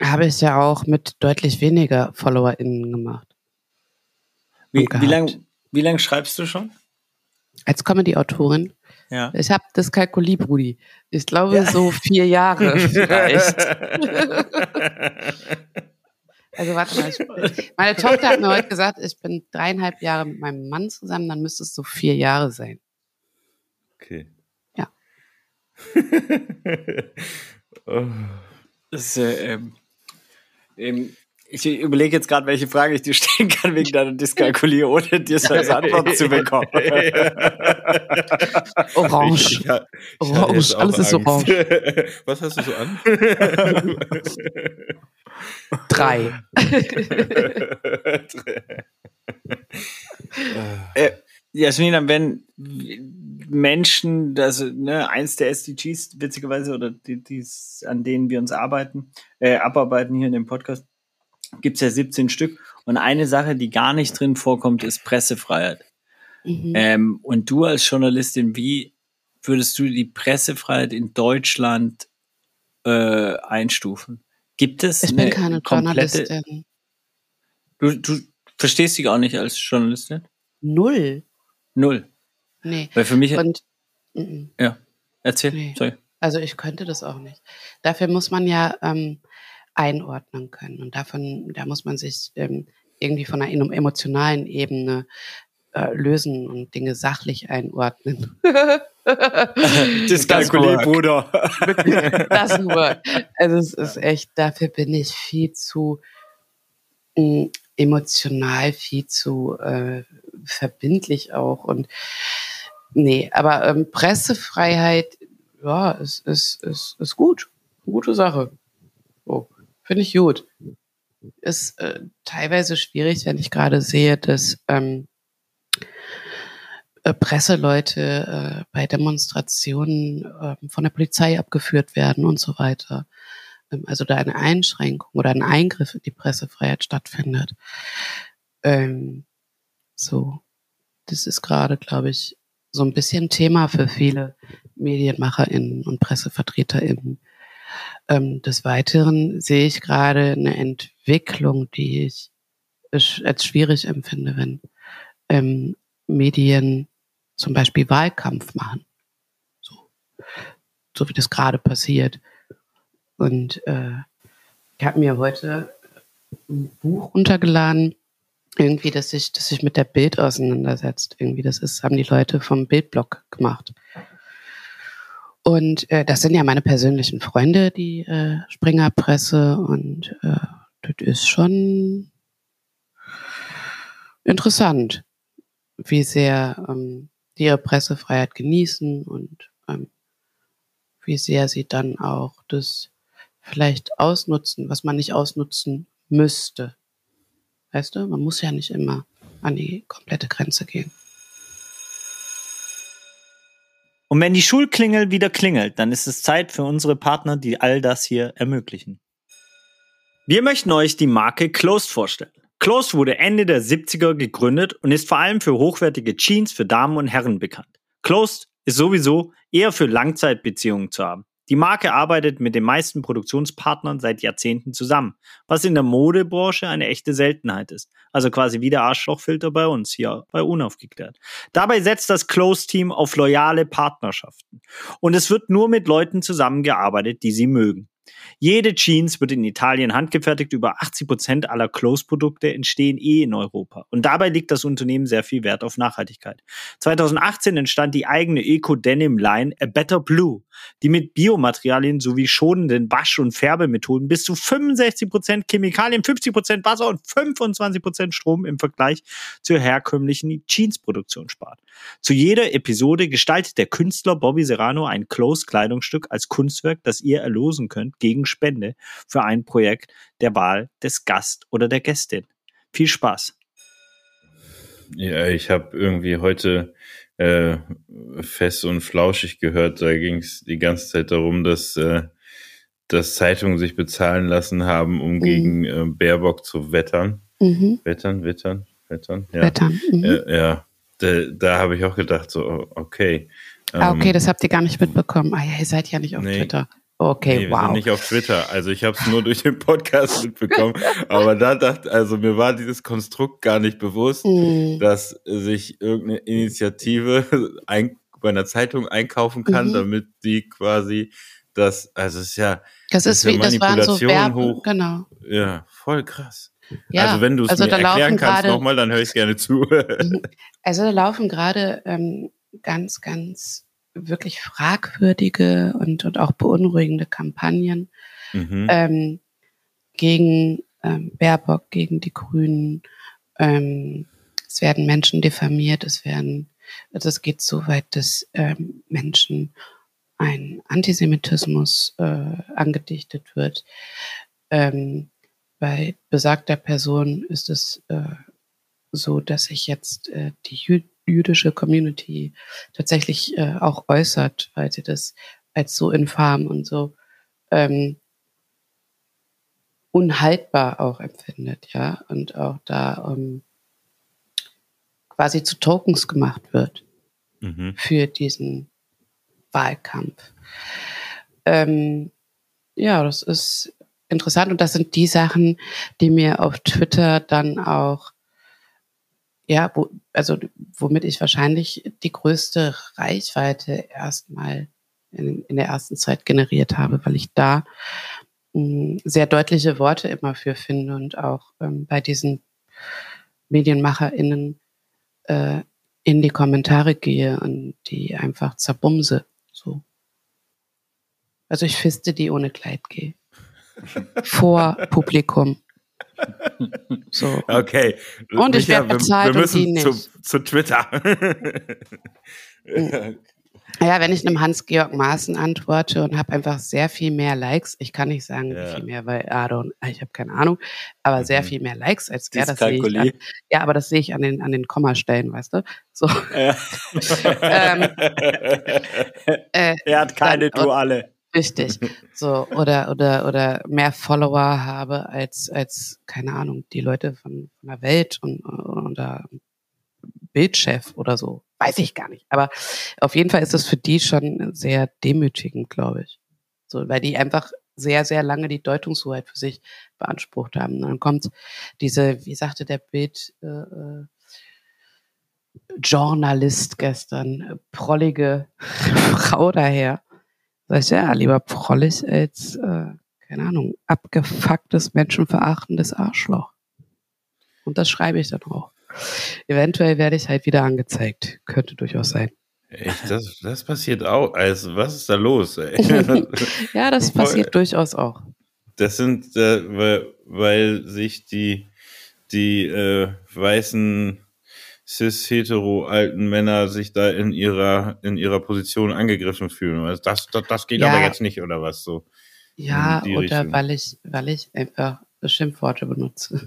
habe ich ja auch mit deutlich weniger FollowerInnen gemacht. Wie lang schreibst du schon? Als Comedy-Autorin? Ja. Ich habe das Kalkuli, Brudi. Ich glaube, so 4 Jahre vielleicht. Also warte mal. Meine Tochter hat mir heute gesagt, ich bin 3,5 Jahre mit meinem Mann zusammen, dann müsste es so 4 Jahre sein. Okay. Ja. Oh. Das ist ich überlege jetzt gerade, welche Frage ich dir stellen kann wegen deiner Dyskalkulie, ohne dir so eine Antwort zu bekommen. Orange. Orange, alles ist orange. Was hast du so an? 3. Jasmina, wenn Menschen, also ne, eins der SDGs, witzigerweise, oder die an denen wir uns abarbeiten hier in dem Podcast, gibt es ja 17 Stück. Und eine Sache, die gar nicht drin vorkommt, ist Pressefreiheit. Mhm. Und du als Journalistin, wie würdest du die Pressefreiheit in Deutschland einstufen? Gibt es ich bin keine komplette Journalistin. Du verstehst dich auch nicht als Journalistin? Null. Nee. Weil für mich... Und, ja, erzähl. Nee. Sorry. Also ich könnte das auch nicht. Dafür muss man ja... einordnen können. Und da muss man sich irgendwie von einer emotionalen Ebene lösen und Dinge sachlich einordnen. Dyskalkulie, Bruder. Das nur. Also es ist echt, dafür bin ich viel zu emotional, viel zu verbindlich auch. Und nee, aber Pressefreiheit, ja, ist gut. Gute Sache. Oh. Finde ich gut. Ist teilweise schwierig, wenn ich gerade sehe, dass Presseleute bei Demonstrationen von der Polizei abgeführt werden und so weiter. Also da eine Einschränkung oder ein Eingriff in die Pressefreiheit stattfindet. So, das ist gerade, glaube ich, so ein bisschen Thema für viele MedienmacherInnen und PressevertreterInnen. Des Weiteren sehe ich gerade eine Entwicklung, die ich als schwierig empfinde, wenn Medien zum Beispiel Wahlkampf machen. So wie das gerade passiert. Und ich habe mir heute ein Buch runtergeladen, irgendwie, das sich mit der Bild auseinandersetzt. Irgendwie, haben die Leute vom Bildblog gemacht. Und das sind ja meine persönlichen Freunde, die Springerpresse. Und das ist schon interessant, wie sehr die ihre Pressefreiheit genießen und wie sehr sie dann auch das vielleicht ausnutzen, was man nicht ausnutzen müsste. Weißt du, man muss ja nicht immer an die komplette Grenze gehen. Und wenn die Schulklingel wieder klingelt, dann ist es Zeit für unsere Partner, die all das hier ermöglichen. Wir möchten euch die Marke Closed vorstellen. Closed wurde Ende der 70er gegründet und ist vor allem für hochwertige Jeans für Damen und Herren bekannt. Closed ist sowieso eher für Langzeitbeziehungen zu haben. Die Marke arbeitet mit den meisten Produktionspartnern seit Jahrzehnten zusammen, was in der Modebranche eine echte Seltenheit ist. Also quasi wie der Arschlochfilter bei uns, hier bei Unaufgeklärt. Dabei setzt das Closed-Team auf loyale Partnerschaften. Und es wird nur mit Leuten zusammengearbeitet, die sie mögen. Jede Jeans wird in Italien handgefertigt, über 80% aller Closed-Produkte entstehen in Europa. Und dabei legt das Unternehmen sehr viel Wert auf Nachhaltigkeit. 2018 entstand die eigene Eco-Denim-Line A Better Blue, die mit Biomaterialien sowie schonenden Wasch- und Färbemethoden bis zu 65% Chemikalien, 50% Wasser und 25% Strom im Vergleich zur herkömmlichen Jeans-Produktion spart. Zu jeder Episode gestaltet der Künstler Bobbie Serrano ein Closed-Kleidungsstück als Kunstwerk, das ihr erlosen könnt gegen Spende für ein Projekt der Wahl des Gast oder der Gästin. Viel Spaß. Ja, ich habe irgendwie heute fest und flauschig gehört. Da ging es die ganze Zeit darum, dass Zeitungen sich bezahlen lassen haben, um gegen Baerbock zu wettern. Mhm. Wettern, ja. Ja. Da habe ich auch gedacht, so, okay. Okay, das habt ihr gar nicht mitbekommen. Ihr seid ja nicht auf Twitter. Okay, nee, wow. Wir sind nicht auf Twitter. Also ich habe es nur durch den Podcast mitbekommen. Aber da dachte, also mir war dieses Konstrukt gar nicht bewusst, dass sich irgendeine Initiative bei einer Zeitung einkaufen kann, damit die quasi das, also es ist ja, das ist wie Manipulation, das waren so hoch. Genau. Ja, voll krass. Ja, also wenn du es mir erklären kannst nochmal, dann höre ich es gerne zu. Also da laufen gerade ganz, ganz wirklich fragwürdige und auch beunruhigende Kampagnen gegen Baerbock, gegen die Grünen. Es werden Menschen diffamiert, es geht so weit, dass Menschen ein Antisemitismus angedichtet wird. Bei besagter Person ist es so, dass sich jetzt die jüdische Community tatsächlich auch äußert, weil sie das als so infam und so unhaltbar auch empfindet, ja, und auch da quasi zu Tokens gemacht wird für diesen Wahlkampf. Ja, das ist interessant und das sind die Sachen, die mir auf Twitter dann auch, ja, womit ich wahrscheinlich die größte Reichweite erstmal in der ersten Zeit generiert habe, weil ich da sehr deutliche Worte immer für finde und auch bei diesen MedienmacherInnen in die Kommentare gehe und die einfach zerbumse. So. Also ich fiste die ohne Kleid gehe. Vor Publikum. So. Okay. Und Micha, ich werde bezahlt wir müssen und die nicht. Zu Twitter. Ja, wenn ich einem Hans-Georg Maaßen antworte und habe einfach sehr viel mehr Likes, ich kann nicht sagen, wie viel mehr, weil ich habe keine Ahnung, aber sehr viel mehr Likes als der, das sehe ich aber das sehe ich an den Kommastellen, weißt du? So. Ja. Er hat keine Duale. Richtig. So, oder mehr Follower habe als keine Ahnung, die Leute von der Welt oder Bildchef oder so. Weiß ich gar nicht. Aber auf jeden Fall ist das für die schon sehr demütigend, glaube ich. So, weil die einfach sehr, sehr lange die Deutungshoheit für sich beansprucht haben. Und dann kommt diese, wie sagte der Bild, Journalist gestern, prollige Frau daher. Sag ich, ja, lieber prollig als, keine Ahnung, abgefucktes, menschenverachtendes Arschloch. Und das schreibe ich dann auch. Eventuell werde ich halt wieder angezeigt. Könnte durchaus sein. Echt? Das passiert auch. Also, was ist da los? Ja, das passiert durchaus auch. Das sind, weil sich die weißen cis-hetero-alten Männer sich da in ihrer Position angegriffen fühlen. Also das geht aber jetzt nicht, oder was? So. Ja, oder Richtung. Weil ich einfach Schimpfworte benutze.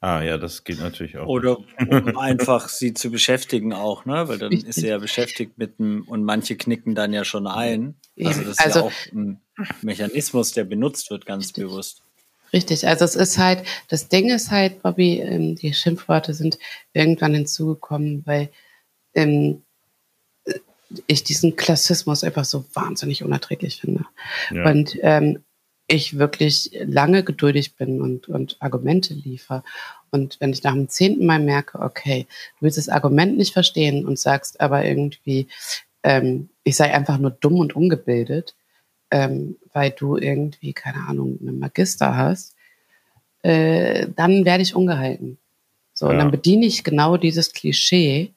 Ja, das geht natürlich auch. Oder um einfach sie zu beschäftigen auch, ne? Weil dann ist sie ja beschäftigt mit dem, und manche knicken dann ja schon ein. Also das ist ja auch ein Mechanismus, der benutzt wird, ganz bewusst. Richtig, also es ist halt, das Ding ist halt, Bobbie, die Schimpfworte sind irgendwann hinzugekommen, weil ich diesen Klassismus einfach so wahnsinnig unerträglich finde. Ja. Und ich wirklich lange geduldig bin und Argumente liefere. Und wenn ich nach dem 10. Mal merke, okay, du willst das Argument nicht verstehen und sagst aber irgendwie, ich sei einfach nur dumm und ungebildet, weil du irgendwie, keine Ahnung, einen Magister hast, dann werde ich ungehalten. So, ja. Und dann bediene ich genau dieses Klischee,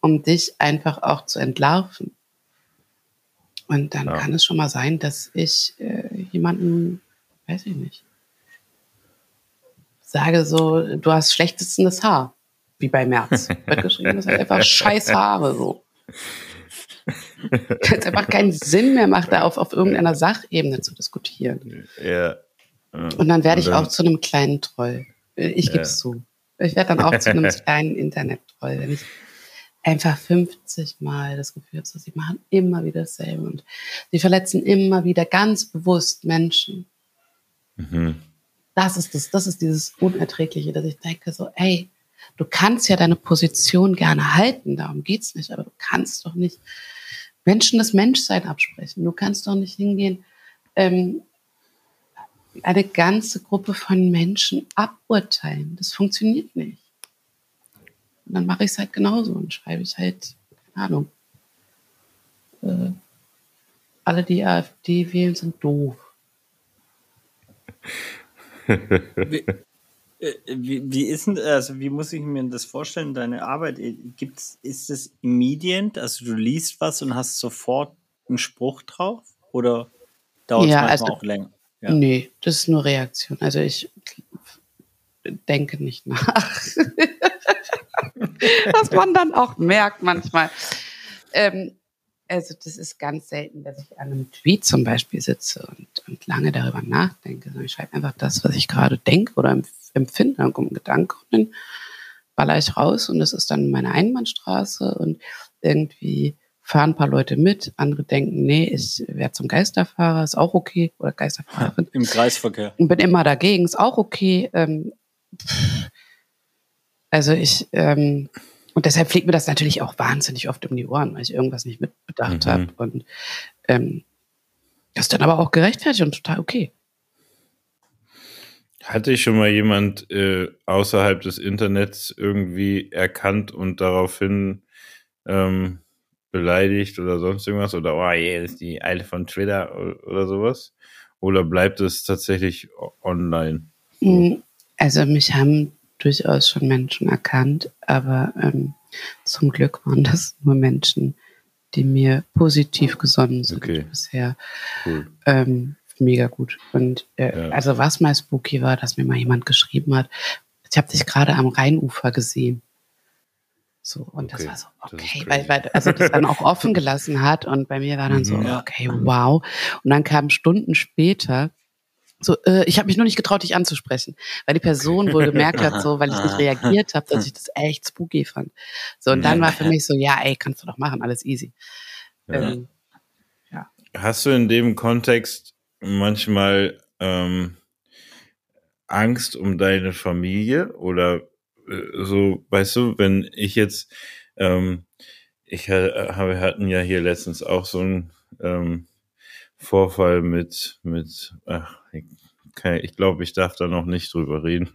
um dich einfach auch zu entlarven. Und dann kann es schon mal sein, dass ich jemanden, weiß ich nicht, sage so, du hast schlechtestens Haar, wie bei Merz. Wird geschrieben, das hat einfach scheiß Haare so. Das einfach keinen Sinn mehr macht, da auf irgendeiner Sachebene zu diskutieren. Ja. Und dann werde ich auch zu einem kleinen Troll. Ich gebe es zu. Ich werde dann auch zu einem kleinen Internet-Troll, wenn ich einfach 50 Mal das Gefühl habe, sie machen immer wieder dasselbe und sie verletzen immer wieder ganz bewusst Menschen. Mhm. Das ist dieses Unerträgliche, dass ich denke so, ey, du kannst ja deine Position gerne halten, darum geht's nicht, aber du kannst doch nicht Menschen das Menschsein absprechen. Du kannst doch nicht hingehen, eine ganze Gruppe von Menschen aburteilen. Das funktioniert nicht. Und dann mache ich es halt genauso und schreibe ich halt, keine Ahnung, alle, die AfD wählen, sind doof. Wie ist denn, also wie muss ich mir das vorstellen, deine Arbeit? Ist es immediate? Also du liest was und hast sofort einen Spruch drauf? Oder dauert es manchmal auch länger? Ja. Nee, das ist nur Reaktion. Also ich denke nicht nach. Was man dann auch merkt manchmal. Also das ist ganz selten, dass ich an einem Tweet zum Beispiel sitze und lange darüber nachdenke. Ich schreibe einfach das, was ich gerade denke oder empfinde. Dann kommt ein Gedanke und dann baller ich raus und das ist dann meine Einbahnstraße und irgendwie fahren ein paar Leute mit, andere denken, nee, ich werde zum Geisterfahrer, ist auch okay, oder Geisterfahrerin. Im Kreisverkehr. Und bin immer dagegen, ist auch okay. Also ich, und deshalb fliegt mir das natürlich auch wahnsinnig oft um die Ohren, weil ich irgendwas nicht mitbedacht habe. Und das ist dann aber auch gerechtfertigt und total okay. Hatte ich schon mal jemand außerhalb des Internets irgendwie erkannt und daraufhin beleidigt oder sonst irgendwas oder oh, das ist die Alte von Twitter oder sowas? Oder bleibt es tatsächlich online? Also mich haben durchaus schon Menschen erkannt, aber zum Glück waren das nur Menschen, die mir positiv gesonnen sind bisher. Cool. Mega gut. Und also was mal spooky war, dass mir mal jemand geschrieben hat, ich habe dich gerade am Rheinufer gesehen. So, und das war so, okay, weil also das dann auch offen gelassen hat und bei mir war dann so, okay, wow. Und dann kam Stunden später so, ich habe mich nur nicht getraut, dich anzusprechen, weil die Person wohl gemerkt hat, so, weil ich nicht reagiert habe, dass ich das echt spooky fand. So, und dann war für mich so, ja, ey, kannst du doch machen, alles easy. Hast du in dem Kontext manchmal Angst um deine Familie oder so, weißt du, wenn ich jetzt, wir hatten ja hier letztens auch so einen Vorfall ich glaube, ich darf da noch nicht drüber reden.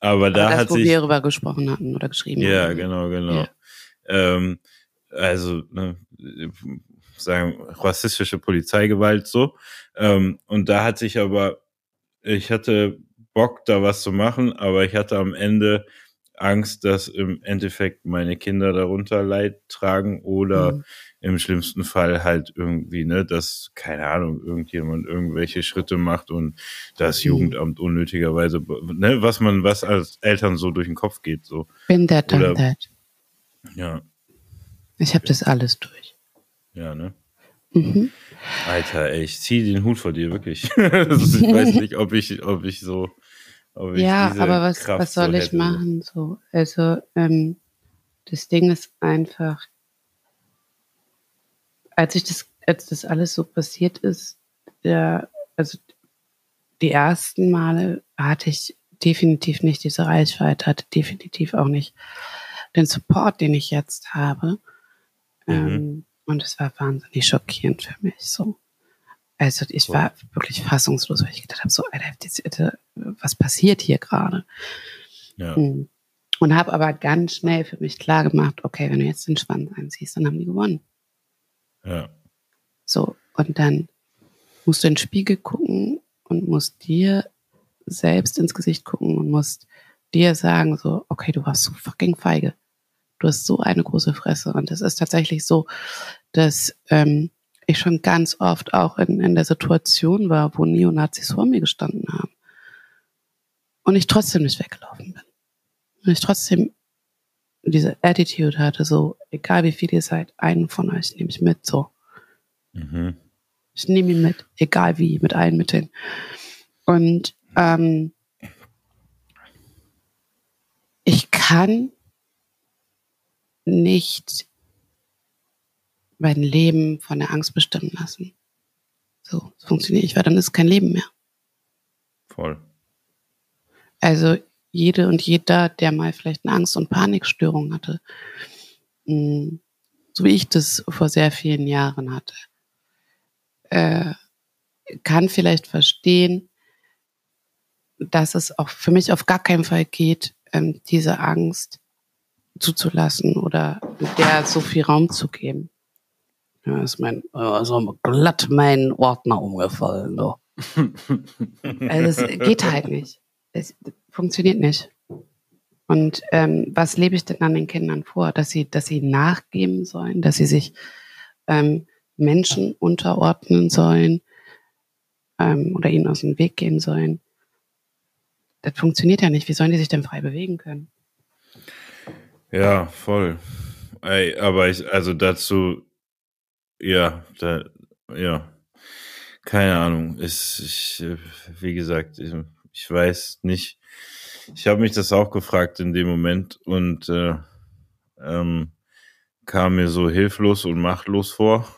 Aber da das, hat sich... Wo wir darüber gesprochen hatten oder geschrieben haben. Genau. Ja. Also, ne, sagen, rassistische Polizeigewalt so. Und da hat sich aber, ich hatte Bock, da was zu machen, aber ich hatte am Ende Angst, dass im Endeffekt meine Kinder darunter Leid tragen oder im schlimmsten Fall halt irgendwie, ne, dass, keine Ahnung, irgendjemand irgendwelche Schritte macht und das Jugendamt unnötigerweise, ne, was als Eltern so durch den Kopf geht, so. Bin der Dummheit. Ja. Ich hab das alles durch. Ja, ne? Mhm. Alter, ey, ich zieh den Hut vor dir, wirklich. Also ich weiß nicht, ob ich so... Ja, aber was soll ich machen? So, also das Ding ist einfach, als das alles so passiert ist, also die ersten Male hatte ich definitiv nicht diese Reichweite, hatte definitiv auch nicht den Support, den ich jetzt habe. Und es war wahnsinnig schockierend für mich so. Also ich war wirklich fassungslos, weil ich gedacht habe, so, Alter, was passiert hier gerade? Ja. Und habe aber ganz schnell für mich klar gemacht, okay, wenn du jetzt den Schwanz einziehst, dann haben die gewonnen. Ja. So, und dann musst du in den Spiegel gucken und musst dir selbst ins Gesicht gucken und musst dir sagen, so, okay, du warst so fucking feige. Du hast so eine große Fresse. Und es ist tatsächlich so, dass ich schon ganz oft auch in der Situation war, wo Neonazis vor mir gestanden haben. Und ich trotzdem nicht weggelaufen bin. Und ich trotzdem diese Attitude hatte, so, egal wie viel ihr seid, einen von euch nehme ich mit, so. Mhm. Ich nehme ihn mit, egal wie, mit allen Mitteln. Und ich kann nicht mein Leben von der Angst bestimmen lassen. So, es funktioniert nicht, weil dann ist kein Leben mehr. Voll. Also jede und jeder, der mal vielleicht eine Angst- und Panikstörung hatte, so wie ich das vor sehr vielen Jahren hatte, kann vielleicht verstehen, dass es auch für mich auf gar keinen Fall geht, diese Angst zuzulassen oder der so viel Raum zu geben. Ja, ist also glatt mein Ordner umgefallen. So. Also es geht halt nicht. Es funktioniert nicht. Und was lebe ich denn an den Kindern vor? Dass sie nachgeben sollen, dass sie sich Menschen unterordnen sollen oder ihnen aus dem Weg gehen sollen. Das funktioniert ja nicht. Wie sollen die sich denn frei bewegen können? Ja, voll. Ey, aber keine Ahnung. Ich weiß nicht. Ich habe mich das auch gefragt in dem Moment und kam mir so hilflos und machtlos vor.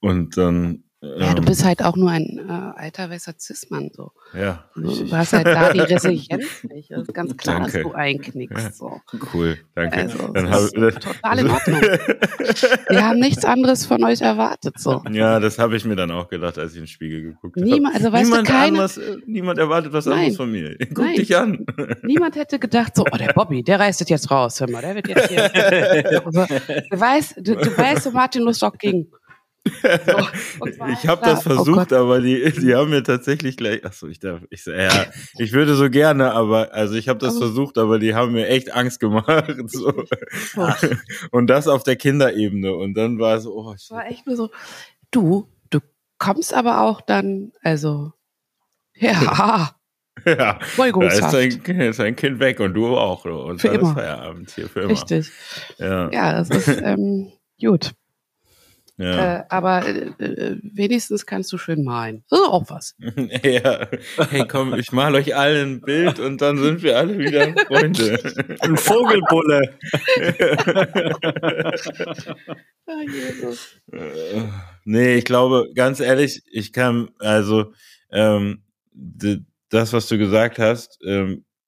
Und dann... Ja, du bist halt auch nur ein alter weißer Cis-Mann, so. Ja. Du hast halt da die Resilienz nicht. Das ist ganz klar, danke, dass du einknickst. So. Cool, danke. Also, total in Ordnung. Wir haben nichts anderes von euch erwartet, so. Ja, das habe ich mir dann auch gedacht, als ich in den Spiegel geguckt habe. Also, niemand erwartet was anderes von mir. Guck dich an. Niemand hätte gedacht, so, oh, der Bobbie, der reißt das jetzt raus. Hör mal, der wird jetzt hier. Also, du weißt, Martin Luststock ging. So, ich habe das versucht, aber die haben mir tatsächlich gleich. Achso, ich würde so gerne, aber ich habe das versucht, aber die haben mir echt Angst gemacht. So. Und das auf der Kinderebene. Und dann war es, oh shit. War echt nur so, du kommst aber auch dann, also ja. Ja, da ist dein Kind weg und du auch. Und für dann immer. Ist Feierabend hier für immer. Richtig. Ja das ist gut. Ja. Aber wenigstens kannst du schön malen. Das ist auch was. Ja. Hey, komm, ich male euch alle ein Bild und dann sind wir alle wieder Freunde. Ein Vogelbulle. Oh, Jesus. Nee, ich glaube, ganz ehrlich, ich kann, das, was du gesagt hast,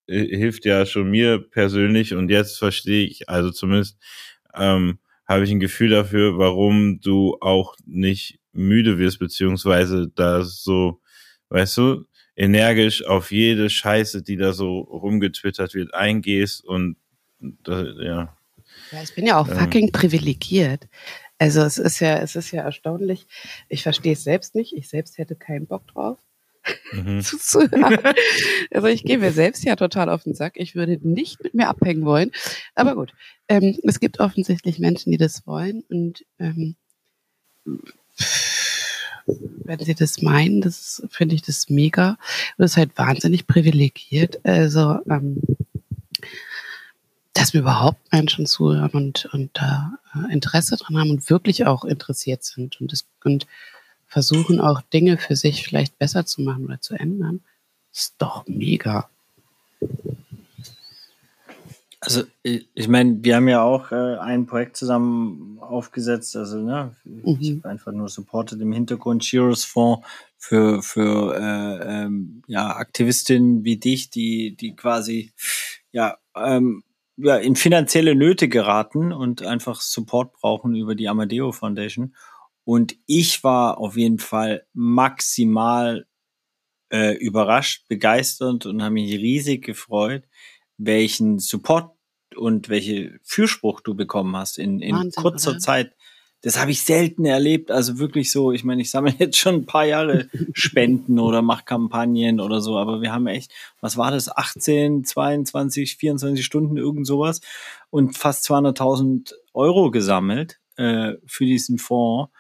hilft ja schon mir persönlich und jetzt verstehe ich, also zumindest, habe ich ein Gefühl dafür, warum du auch nicht müde wirst, beziehungsweise da so, weißt du, energisch auf jede Scheiße, die da so rumgetwittert wird, eingehst und ja. Ich bin ja auch fucking privilegiert. Also es ist ja erstaunlich. Ich verstehe es selbst nicht. Ich selbst hätte keinen Bock drauf. Zuzuhören. Also ich gehe mir selbst ja total auf den Sack. Ich würde nicht mit mir abhängen wollen. Aber gut, es gibt offensichtlich Menschen, die das wollen. Und wenn sie das meinen, das finde ich das mega. Das ist halt wahnsinnig privilegiert. Also, dass mir überhaupt Menschen zuhören und da Interesse dran haben und wirklich auch interessiert sind und versuchen auch Dinge für sich vielleicht besser zu machen oder zu ändern, ist doch mega. Also ich meine, wir haben ja auch ein Projekt zusammen aufgesetzt, also ne, ich habe einfach nur supported im Hintergrund Shiro's Fonds für Aktivistinnen wie dich, die quasi in finanzielle Nöte geraten und einfach Support brauchen über die Amadeu Foundation. Und ich war auf jeden Fall maximal überrascht, begeistert und habe mich riesig gefreut, welchen Support und welche Fürspruch du bekommen hast in kurzer Zeit. das habe ich selten erlebt. Also wirklich so, ich meine, ich sammle jetzt schon ein paar Jahre Spenden oder mache Kampagnen oder so, aber wir haben echt, was war das, 18, 22, 24 Stunden, irgend sowas und fast 200.000 Euro gesammelt für diesen Fonds.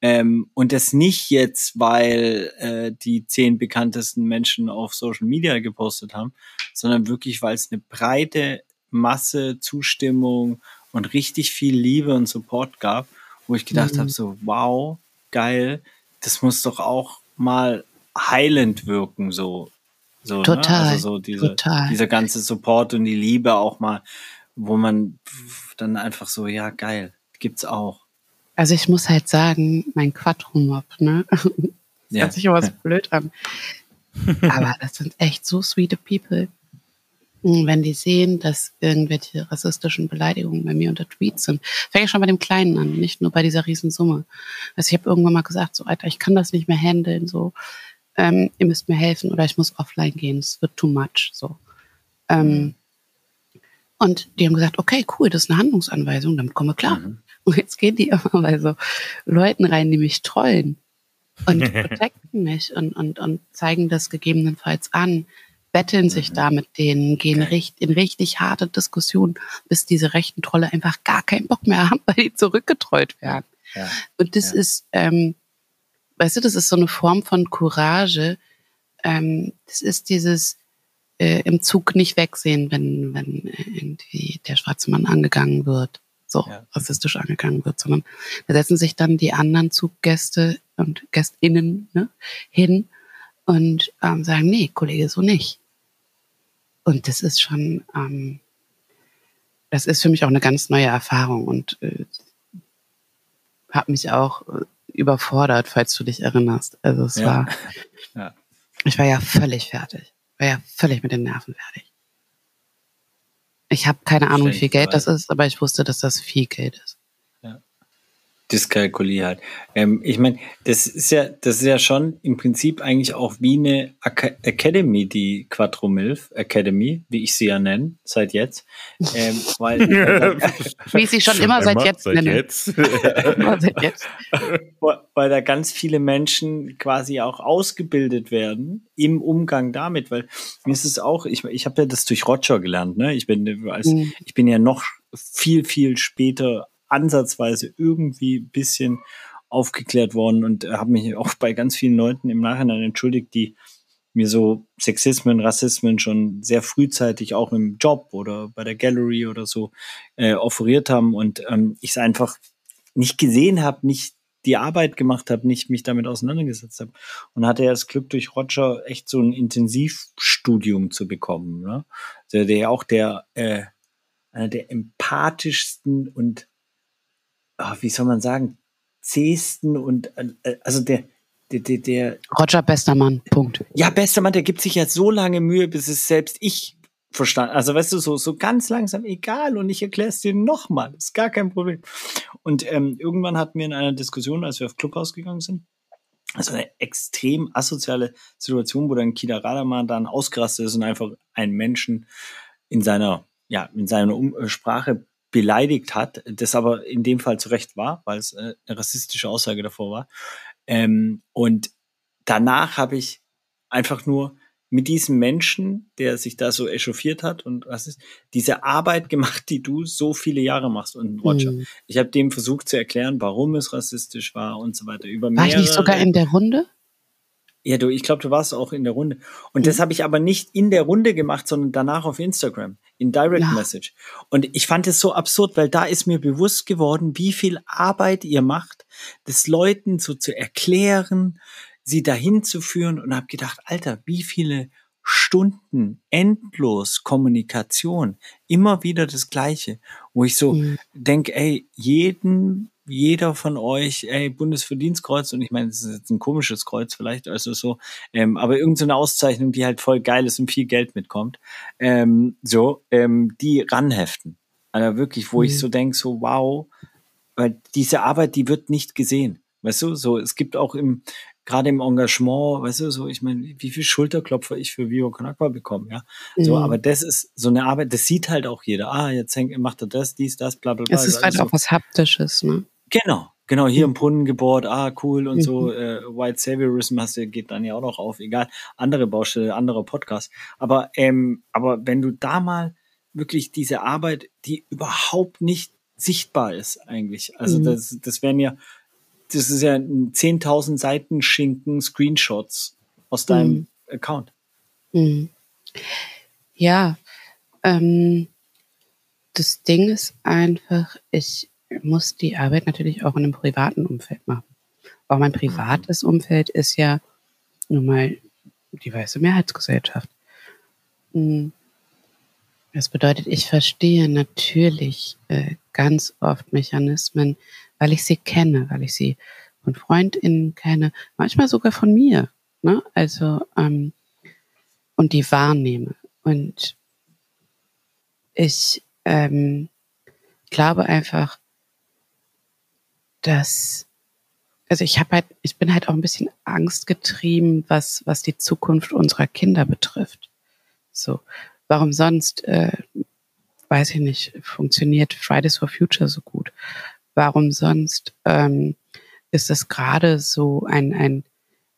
Und das nicht jetzt, weil die 10 bekanntesten Menschen auf Social Media gepostet haben, sondern wirklich, weil es eine breite Masse, Zustimmung und richtig viel Liebe und Support gab, wo ich gedacht habe, so wow, geil, das muss doch auch mal heilend wirken, so total, ne? Also so dieser ganze Support und die Liebe auch mal, wo man dann einfach so, ja geil, gibt's auch. Also ich muss halt sagen, mein Quattromob, ne? Ja. Hört sich immer so blöd an. Aber das sind echt so sweete People. Und wenn die sehen, dass irgendwelche rassistischen Beleidigungen bei mir unter Tweets sind, fängt ja schon bei dem Kleinen an, nicht nur bei dieser Riesensumme. Also ich habe irgendwann mal gesagt, so Alter, ich kann das nicht mehr handeln, so ihr müsst mir helfen oder ich muss offline gehen, es wird too much, so. Und die haben gesagt, okay, cool, das ist eine Handlungsanweisung, damit kommen wir klar. Mhm. Und jetzt gehen die immer bei so Leuten rein, die mich trollen und protecten mich und zeigen das gegebenenfalls an, betteln sich da mit denen, gehen in richtig harte Diskussionen, bis diese rechten Trolle einfach gar keinen Bock mehr haben, weil die zurückgetrollt werden. Ja. Und das ist, weißt du, das ist so eine Form von Courage. Das ist dieses im Zug nicht wegsehen, wenn irgendwie der schwarze Mann angegangen wird. So rassistisch angegangen wird, sondern da setzen sich dann die anderen Zuggäste und GästInnen hin und sagen, nee, Kollege, so nicht. Und das ist schon, das ist für mich auch eine ganz neue Erfahrung und hat mich auch überfordert, falls du dich erinnerst. Also es war, ich war ja völlig fertig, war ja völlig mit den Nerven fertig. Ich habe keine Ahnung, wie viel Geld das ist, aber ich wusste, dass das viel Geld ist. Ja. Dyskalkulie halt. Ich meine, das ist ja schon im Prinzip eigentlich auch wie eine Academy, die Quattromilf Academy, wie ich sie ja nenne, seit jetzt. Wie ich sie schon immer seit jetzt nenne. Weil da ganz viele Menschen quasi auch ausgebildet werden im Umgang damit, weil mir ist es auch, ich habe ja das durch Roger gelernt, ne? Ich bin ja noch viel, viel später ansatzweise irgendwie ein bisschen aufgeklärt worden und habe mich auch bei ganz vielen Leuten im Nachhinein entschuldigt, die mir so Sexismen, Rassismen schon sehr frühzeitig auch im Job oder bei der Gallery oder so offeriert haben und ich es einfach nicht gesehen habe, nicht die Arbeit gemacht habe, nicht mich damit auseinandergesetzt habe und hatte ja das Glück, durch Roger echt so ein Intensivstudium zu bekommen. Ne? Einer der empathischsten und wie soll man sagen, zähsten und also der Roger Bestermann, Punkt. Ja, Bestermann, der gibt sich ja so lange Mühe, bis es selbst ich verstanden. Also weißt du, so ganz langsam, egal und ich erkläre es dir nochmal, ist gar kein Problem. Und irgendwann hatten wir in einer Diskussion, als wir auf Clubhouse gegangen sind, also eine extrem asoziale Situation, wo dann Kida Radamann dann ausgerastet ist und einfach einen Menschen in seiner Sprache beleidigt hat, das aber in dem Fall zu Recht war, weil es eine rassistische Aussage davor war. Und danach habe ich einfach nur mit diesem Menschen, der sich da so echauffiert hat und diese Arbeit gemacht, die du so viele Jahre machst. Und Roger, ich habe dem versucht zu erklären, warum es rassistisch war und so weiter. War ich nicht sogar in der Runde? Ja, ich glaube, du warst auch in der Runde. Und das habe ich aber nicht in der Runde gemacht, sondern danach auf Instagram, in Direct Message. Und ich fand es so absurd, weil da ist mir bewusst geworden, wie viel Arbeit ihr macht, das Leuten so zu erklären, sie dahin zu führen und habe gedacht, Alter, wie viele Stunden endlos Kommunikation, immer wieder das Gleiche, wo ich so denke, ey, jeder von euch, ey, Bundesverdienstkreuz, und ich meine, das ist jetzt ein komisches Kreuz vielleicht, also so, aber irgendeine Auszeichnung, die halt voll geil ist und viel Geld mitkommt, die ranheften. Also wirklich, wo ich so denke, so wow, weil diese Arbeit, die wird nicht gesehen, weißt du, so, es gibt auch gerade im Engagement, weißt du, so, ich meine, wie viel Schulterklopfer ich für Viva con Agua bekomme, ja. So, aber das ist so eine Arbeit, das sieht halt auch jeder. Ah, jetzt macht er das, dies, das, bla, bla, bla. Es ist halt auch was Haptisches, ne? Genau, Genau, hier im Brunnen gebohrt, ah, cool und so. White Saviorism geht dann ja auch noch auf, egal. Andere Baustelle, anderer Podcast. Aber wenn du da mal wirklich diese Arbeit, die überhaupt nicht sichtbar ist eigentlich, also das ist ja 10.000 Seiten Schinken, Screenshots aus deinem Account. Mhm. Ja, das Ding ist einfach, ich muss die Arbeit natürlich auch in einem privaten Umfeld machen. Auch mein privates Umfeld ist ja nun mal die weiße Mehrheitsgesellschaft. Das bedeutet, ich verstehe natürlich ganz oft Mechanismen, weil ich sie kenne, weil ich sie von FreundInnen kenne, manchmal sogar von mir, ne? Also und die wahrnehme. Und ich glaube einfach, dass, also ich bin halt auch ein bisschen angstgetrieben, was die Zukunft unserer Kinder betrifft. So, warum sonst, weiß ich nicht, funktioniert Fridays for Future so gut? Warum sonst ist es gerade so ein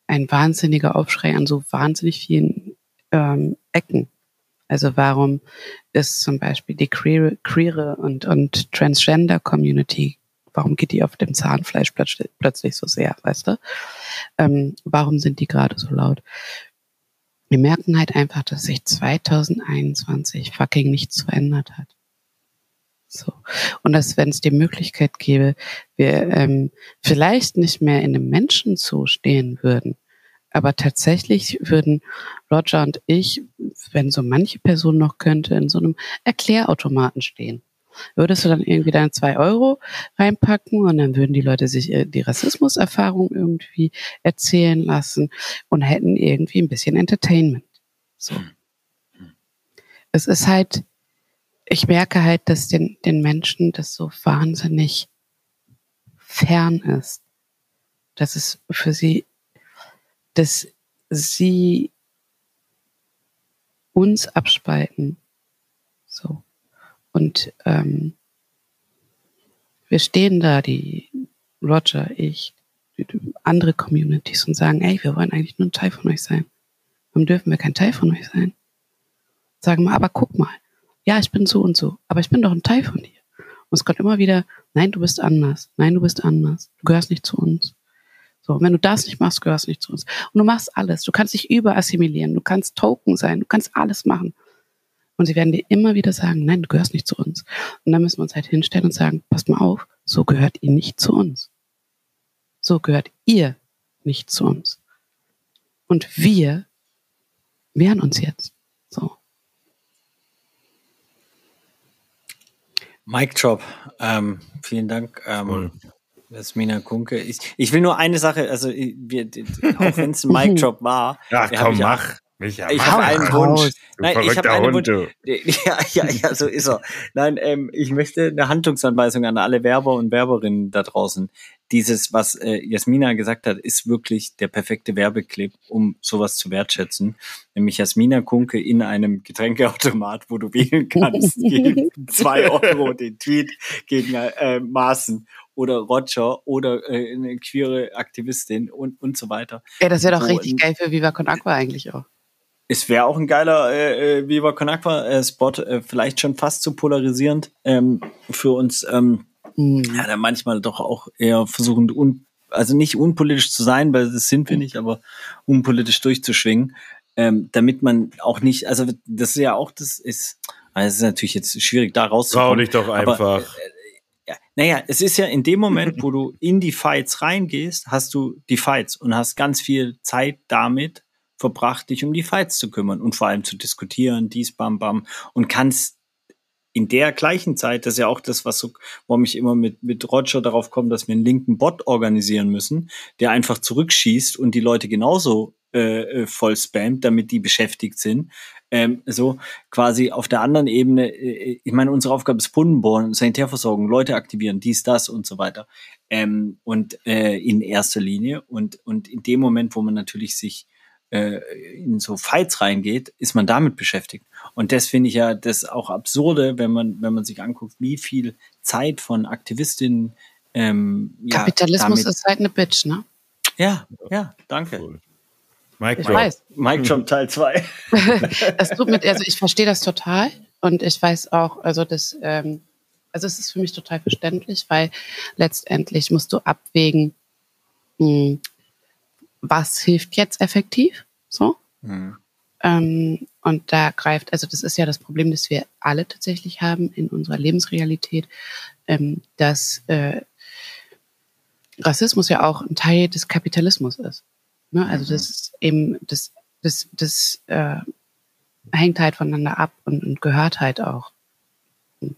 wahnsinniger Aufschrei an so wahnsinnig vielen Ecken? Also warum ist zum Beispiel die queere und Transgender-Community, warum geht die auf dem Zahnfleisch plötzlich so sehr, weißt du? Warum sind die gerade so laut? Wir merken halt einfach, dass sich 2021 fucking nichts verändert hat. So. Und dass, wenn es die Möglichkeit gäbe, wir vielleicht nicht mehr in einem Menschen Zoo stehen würden, aber tatsächlich würden Roger und ich, wenn so manche Person noch könnte, in so einem Erklärautomaten stehen. Würdest du dann irgendwie deine 2 Euro reinpacken und dann würden die Leute sich die Rassismuserfahrung irgendwie erzählen lassen und hätten irgendwie ein bisschen Entertainment. So. Es ist halt, ich merke halt, dass den Menschen das so wahnsinnig fern ist. Dass es für sie, dass sie uns abspalten. So. Und wir stehen da, die Roger, ich, die andere Communities und sagen, ey, wir wollen eigentlich nur ein Teil von euch sein. Warum dürfen wir kein Teil von euch sein? Sagen wir, aber guck mal, ja, ich bin so und so, aber ich bin doch ein Teil von dir. Und es kommt immer wieder, nein, du bist anders, nein, du bist anders, du gehörst nicht zu uns. So, und wenn du das nicht machst, gehörst du nicht zu uns. Und du machst alles, du kannst dich überassimilieren, du kannst Token sein, du kannst alles machen. Und sie werden dir immer wieder sagen, nein, du gehörst nicht zu uns. Und dann müssen wir uns halt hinstellen und sagen, passt mal auf, so gehört ihr nicht zu uns. So gehört ihr nicht zu uns. Und wir wehren uns jetzt. So. Mic Drop. Vielen Dank. Jasmina Kuhnke. Ich will nur eine Sache, also auch wenn es ein Mic Drop war. Ja, komm, mach. Micha, ich habe einen Wunsch. Nein, ich habe einen Hund, Wunsch. Ja, so ist er. Nein, ich möchte eine Handlungsanweisung an alle Werber und Werberinnen da draußen. Dieses, was Jasmina gesagt hat, ist wirklich der perfekte Werbeclip, um sowas zu wertschätzen. Nämlich Jasmina Kuhnke in einem Getränkeautomat, wo du wählen kannst, gegen 2 Euro den Tweet gegen Maaßen oder Roger oder eine queere Aktivistin und so weiter. Ja, das wäre doch richtig geil für Viva con Agua eigentlich auch. Es wäre auch ein geiler Viva con Agua-Spot, vielleicht schon fast zu polarisierend für uns, ja, dann manchmal doch auch eher versuchend, also nicht unpolitisch zu sein, weil das sind wir nicht, aber unpolitisch durchzuschwingen, damit man auch nicht, also das ist ja auch, das ist natürlich jetzt schwierig, da rauszukommen. Trau dich doch einfach. Aber, naja, es ist ja in dem Moment, wo du in die Fights reingehst, hast du die Fights und hast ganz viel Zeit damit verbracht, dich um die Fights zu kümmern und vor allem zu diskutieren, dies, bam, bam, und kannst in der gleichen Zeit, das ist ja auch das, was so, warum ich immer mit Roger darauf komme, dass wir einen linken Bot organisieren müssen, der einfach zurückschießt und die Leute genauso voll spammt, damit die beschäftigt sind. So quasi auf der anderen Ebene, ich meine, unsere Aufgabe ist Brunnen bohren, Sanitärversorgung, Leute aktivieren, dies, das und so weiter. Und in erster Linie. Und in dem Moment, wo man natürlich sich in so Fights reingeht, ist man damit beschäftigt. Und das finde ich ja das auch absurde, wenn man sich anguckt, wie viel Zeit von Aktivistinnen Kapitalismus ist halt eine Bitch, ne? Ja, ja, danke. Cool. Mike Trump Teil 2. Das tut mir, also ich verstehe das total und ich weiß auch, also das, also es ist für mich total verständlich, weil letztendlich musst du abwägen, was hilft jetzt effektiv, so. Mhm. Und da greift, also das ist ja das Problem, das wir alle tatsächlich haben in unserer Lebensrealität, dass Rassismus ja auch ein Teil des Kapitalismus ist. Ne? Also das ist eben, das hängt halt voneinander ab und gehört halt auch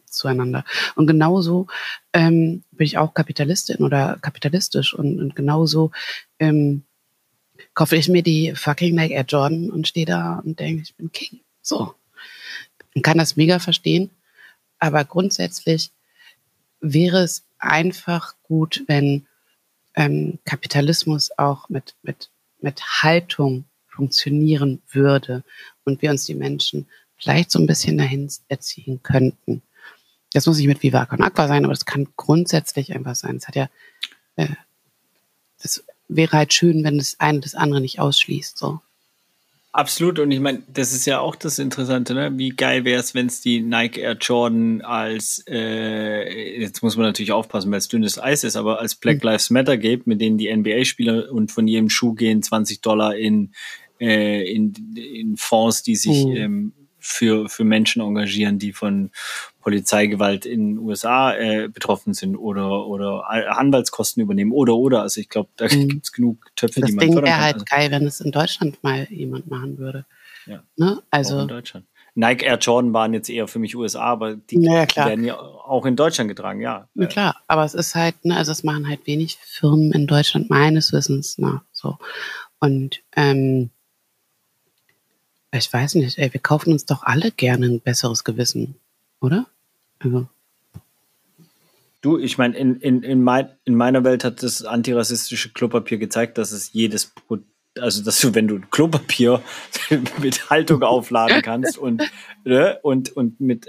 zueinander. Und genauso bin ich auch Kapitalistin oder kapitalistisch und genauso kaufe ich mir die fucking Nike Air Jordan und stehe da und denke, ich bin King. So. Man kann das mega verstehen, aber grundsätzlich wäre es einfach gut, wenn Kapitalismus auch mit Haltung funktionieren würde und wir uns die Menschen vielleicht so ein bisschen dahin erziehen könnten. Das muss nicht mit Viva con Agua sein, aber das kann grundsätzlich einfach sein. Es hat ja, das wäre halt schön, wenn das eine das andere nicht ausschließt. So. Absolut. Und ich meine, das ist ja auch das Interessante, ne? Wie geil wäre es, wenn es die Nike Air Jordan als, jetzt muss man natürlich aufpassen, weil es dünnes Eis ist, aber als Black Lives Matter gibt, mit denen die NBA-Spieler und von jedem Schuh gehen $20 in Fonds, die sich für Menschen engagieren, die von Polizeigewalt in den USA betroffen sind oder Anwaltskosten übernehmen oder. Also ich glaube, da gibt es genug Töpfe, die man fördern kann. Das wäre halt geil, wenn es in Deutschland mal jemand machen würde. Ja, ne? Also auch in Deutschland. Nike Air Jordan waren jetzt eher für mich USA, aber die werden ja auch in Deutschland getragen, ja. Na klar, aber es ist halt, ne, also es machen halt wenig Firmen in Deutschland meines Wissens nach. So. Und ich weiß nicht, ey, wir kaufen uns doch alle gerne ein besseres Gewissen, oder? Also. Du, ich meine, in meiner Welt hat das antirassistische Klopapier gezeigt, dass es jedes Produkt, also dass du, wenn du Klopapier mit Haltung aufladen kannst und mit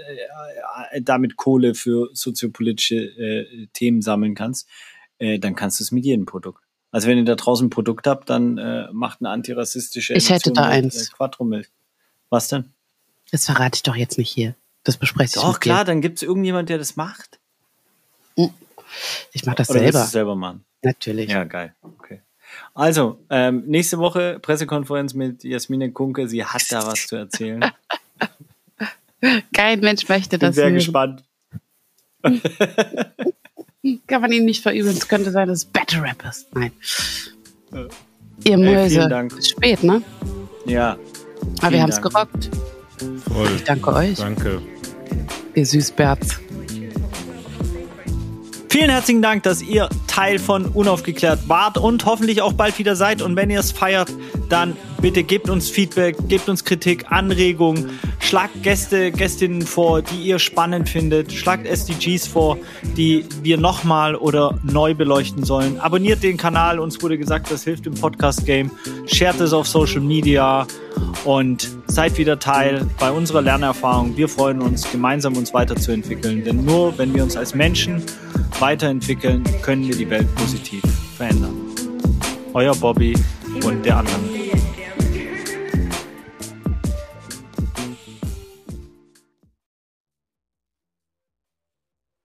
damit Kohle für soziopolitische Themen sammeln kannst, dann kannst du es mit jedem Produkt. Also wenn ihr da draußen ein Produkt habt, dann macht eine antirassistische Emotion. Ich hätte da eins. Quattromilf. Was denn? Das verrate ich doch jetzt nicht hier. Das bespreche ich doch, klar, dir. Dann gibt es irgendjemand, der das macht. Ich mache das selber. Oder willst du selber machen? Natürlich. Ja, geil. Okay. Also, nächste Woche Pressekonferenz mit Jasmina Kuhnke. Sie hat da was zu erzählen. Kein Mensch möchte das. Ich bin sehr gespannt. Kann man ihn nicht verübeln. Es könnte sein, dass es Battle Rap ist. Nein. Ihr Mäuse. Ist spät, ne? Ja. Aber wir haben es gerockt. Voll. Ich danke euch. Danke. Ihr Süßbärts. Vielen herzlichen Dank, dass ihr Teil von Unaufgeklärt wart und hoffentlich auch bald wieder seid. Und wenn ihr es feiert, dann bitte gebt uns Feedback, gebt uns Kritik, Anregungen, schlagt Gäste, Gästinnen vor, die ihr spannend findet, schlagt SDGs vor, die wir nochmal oder neu beleuchten sollen. Abonniert den Kanal, uns wurde gesagt, das hilft im Podcast-Game. Shared es auf Social Media und seid wieder Teil bei unserer Lernerfahrung. Wir freuen uns, gemeinsam uns weiterzuentwickeln, denn nur wenn wir uns als Menschen weiterentwickeln, können wir die Welt positiv verändern. Euer Bobbie und der andere.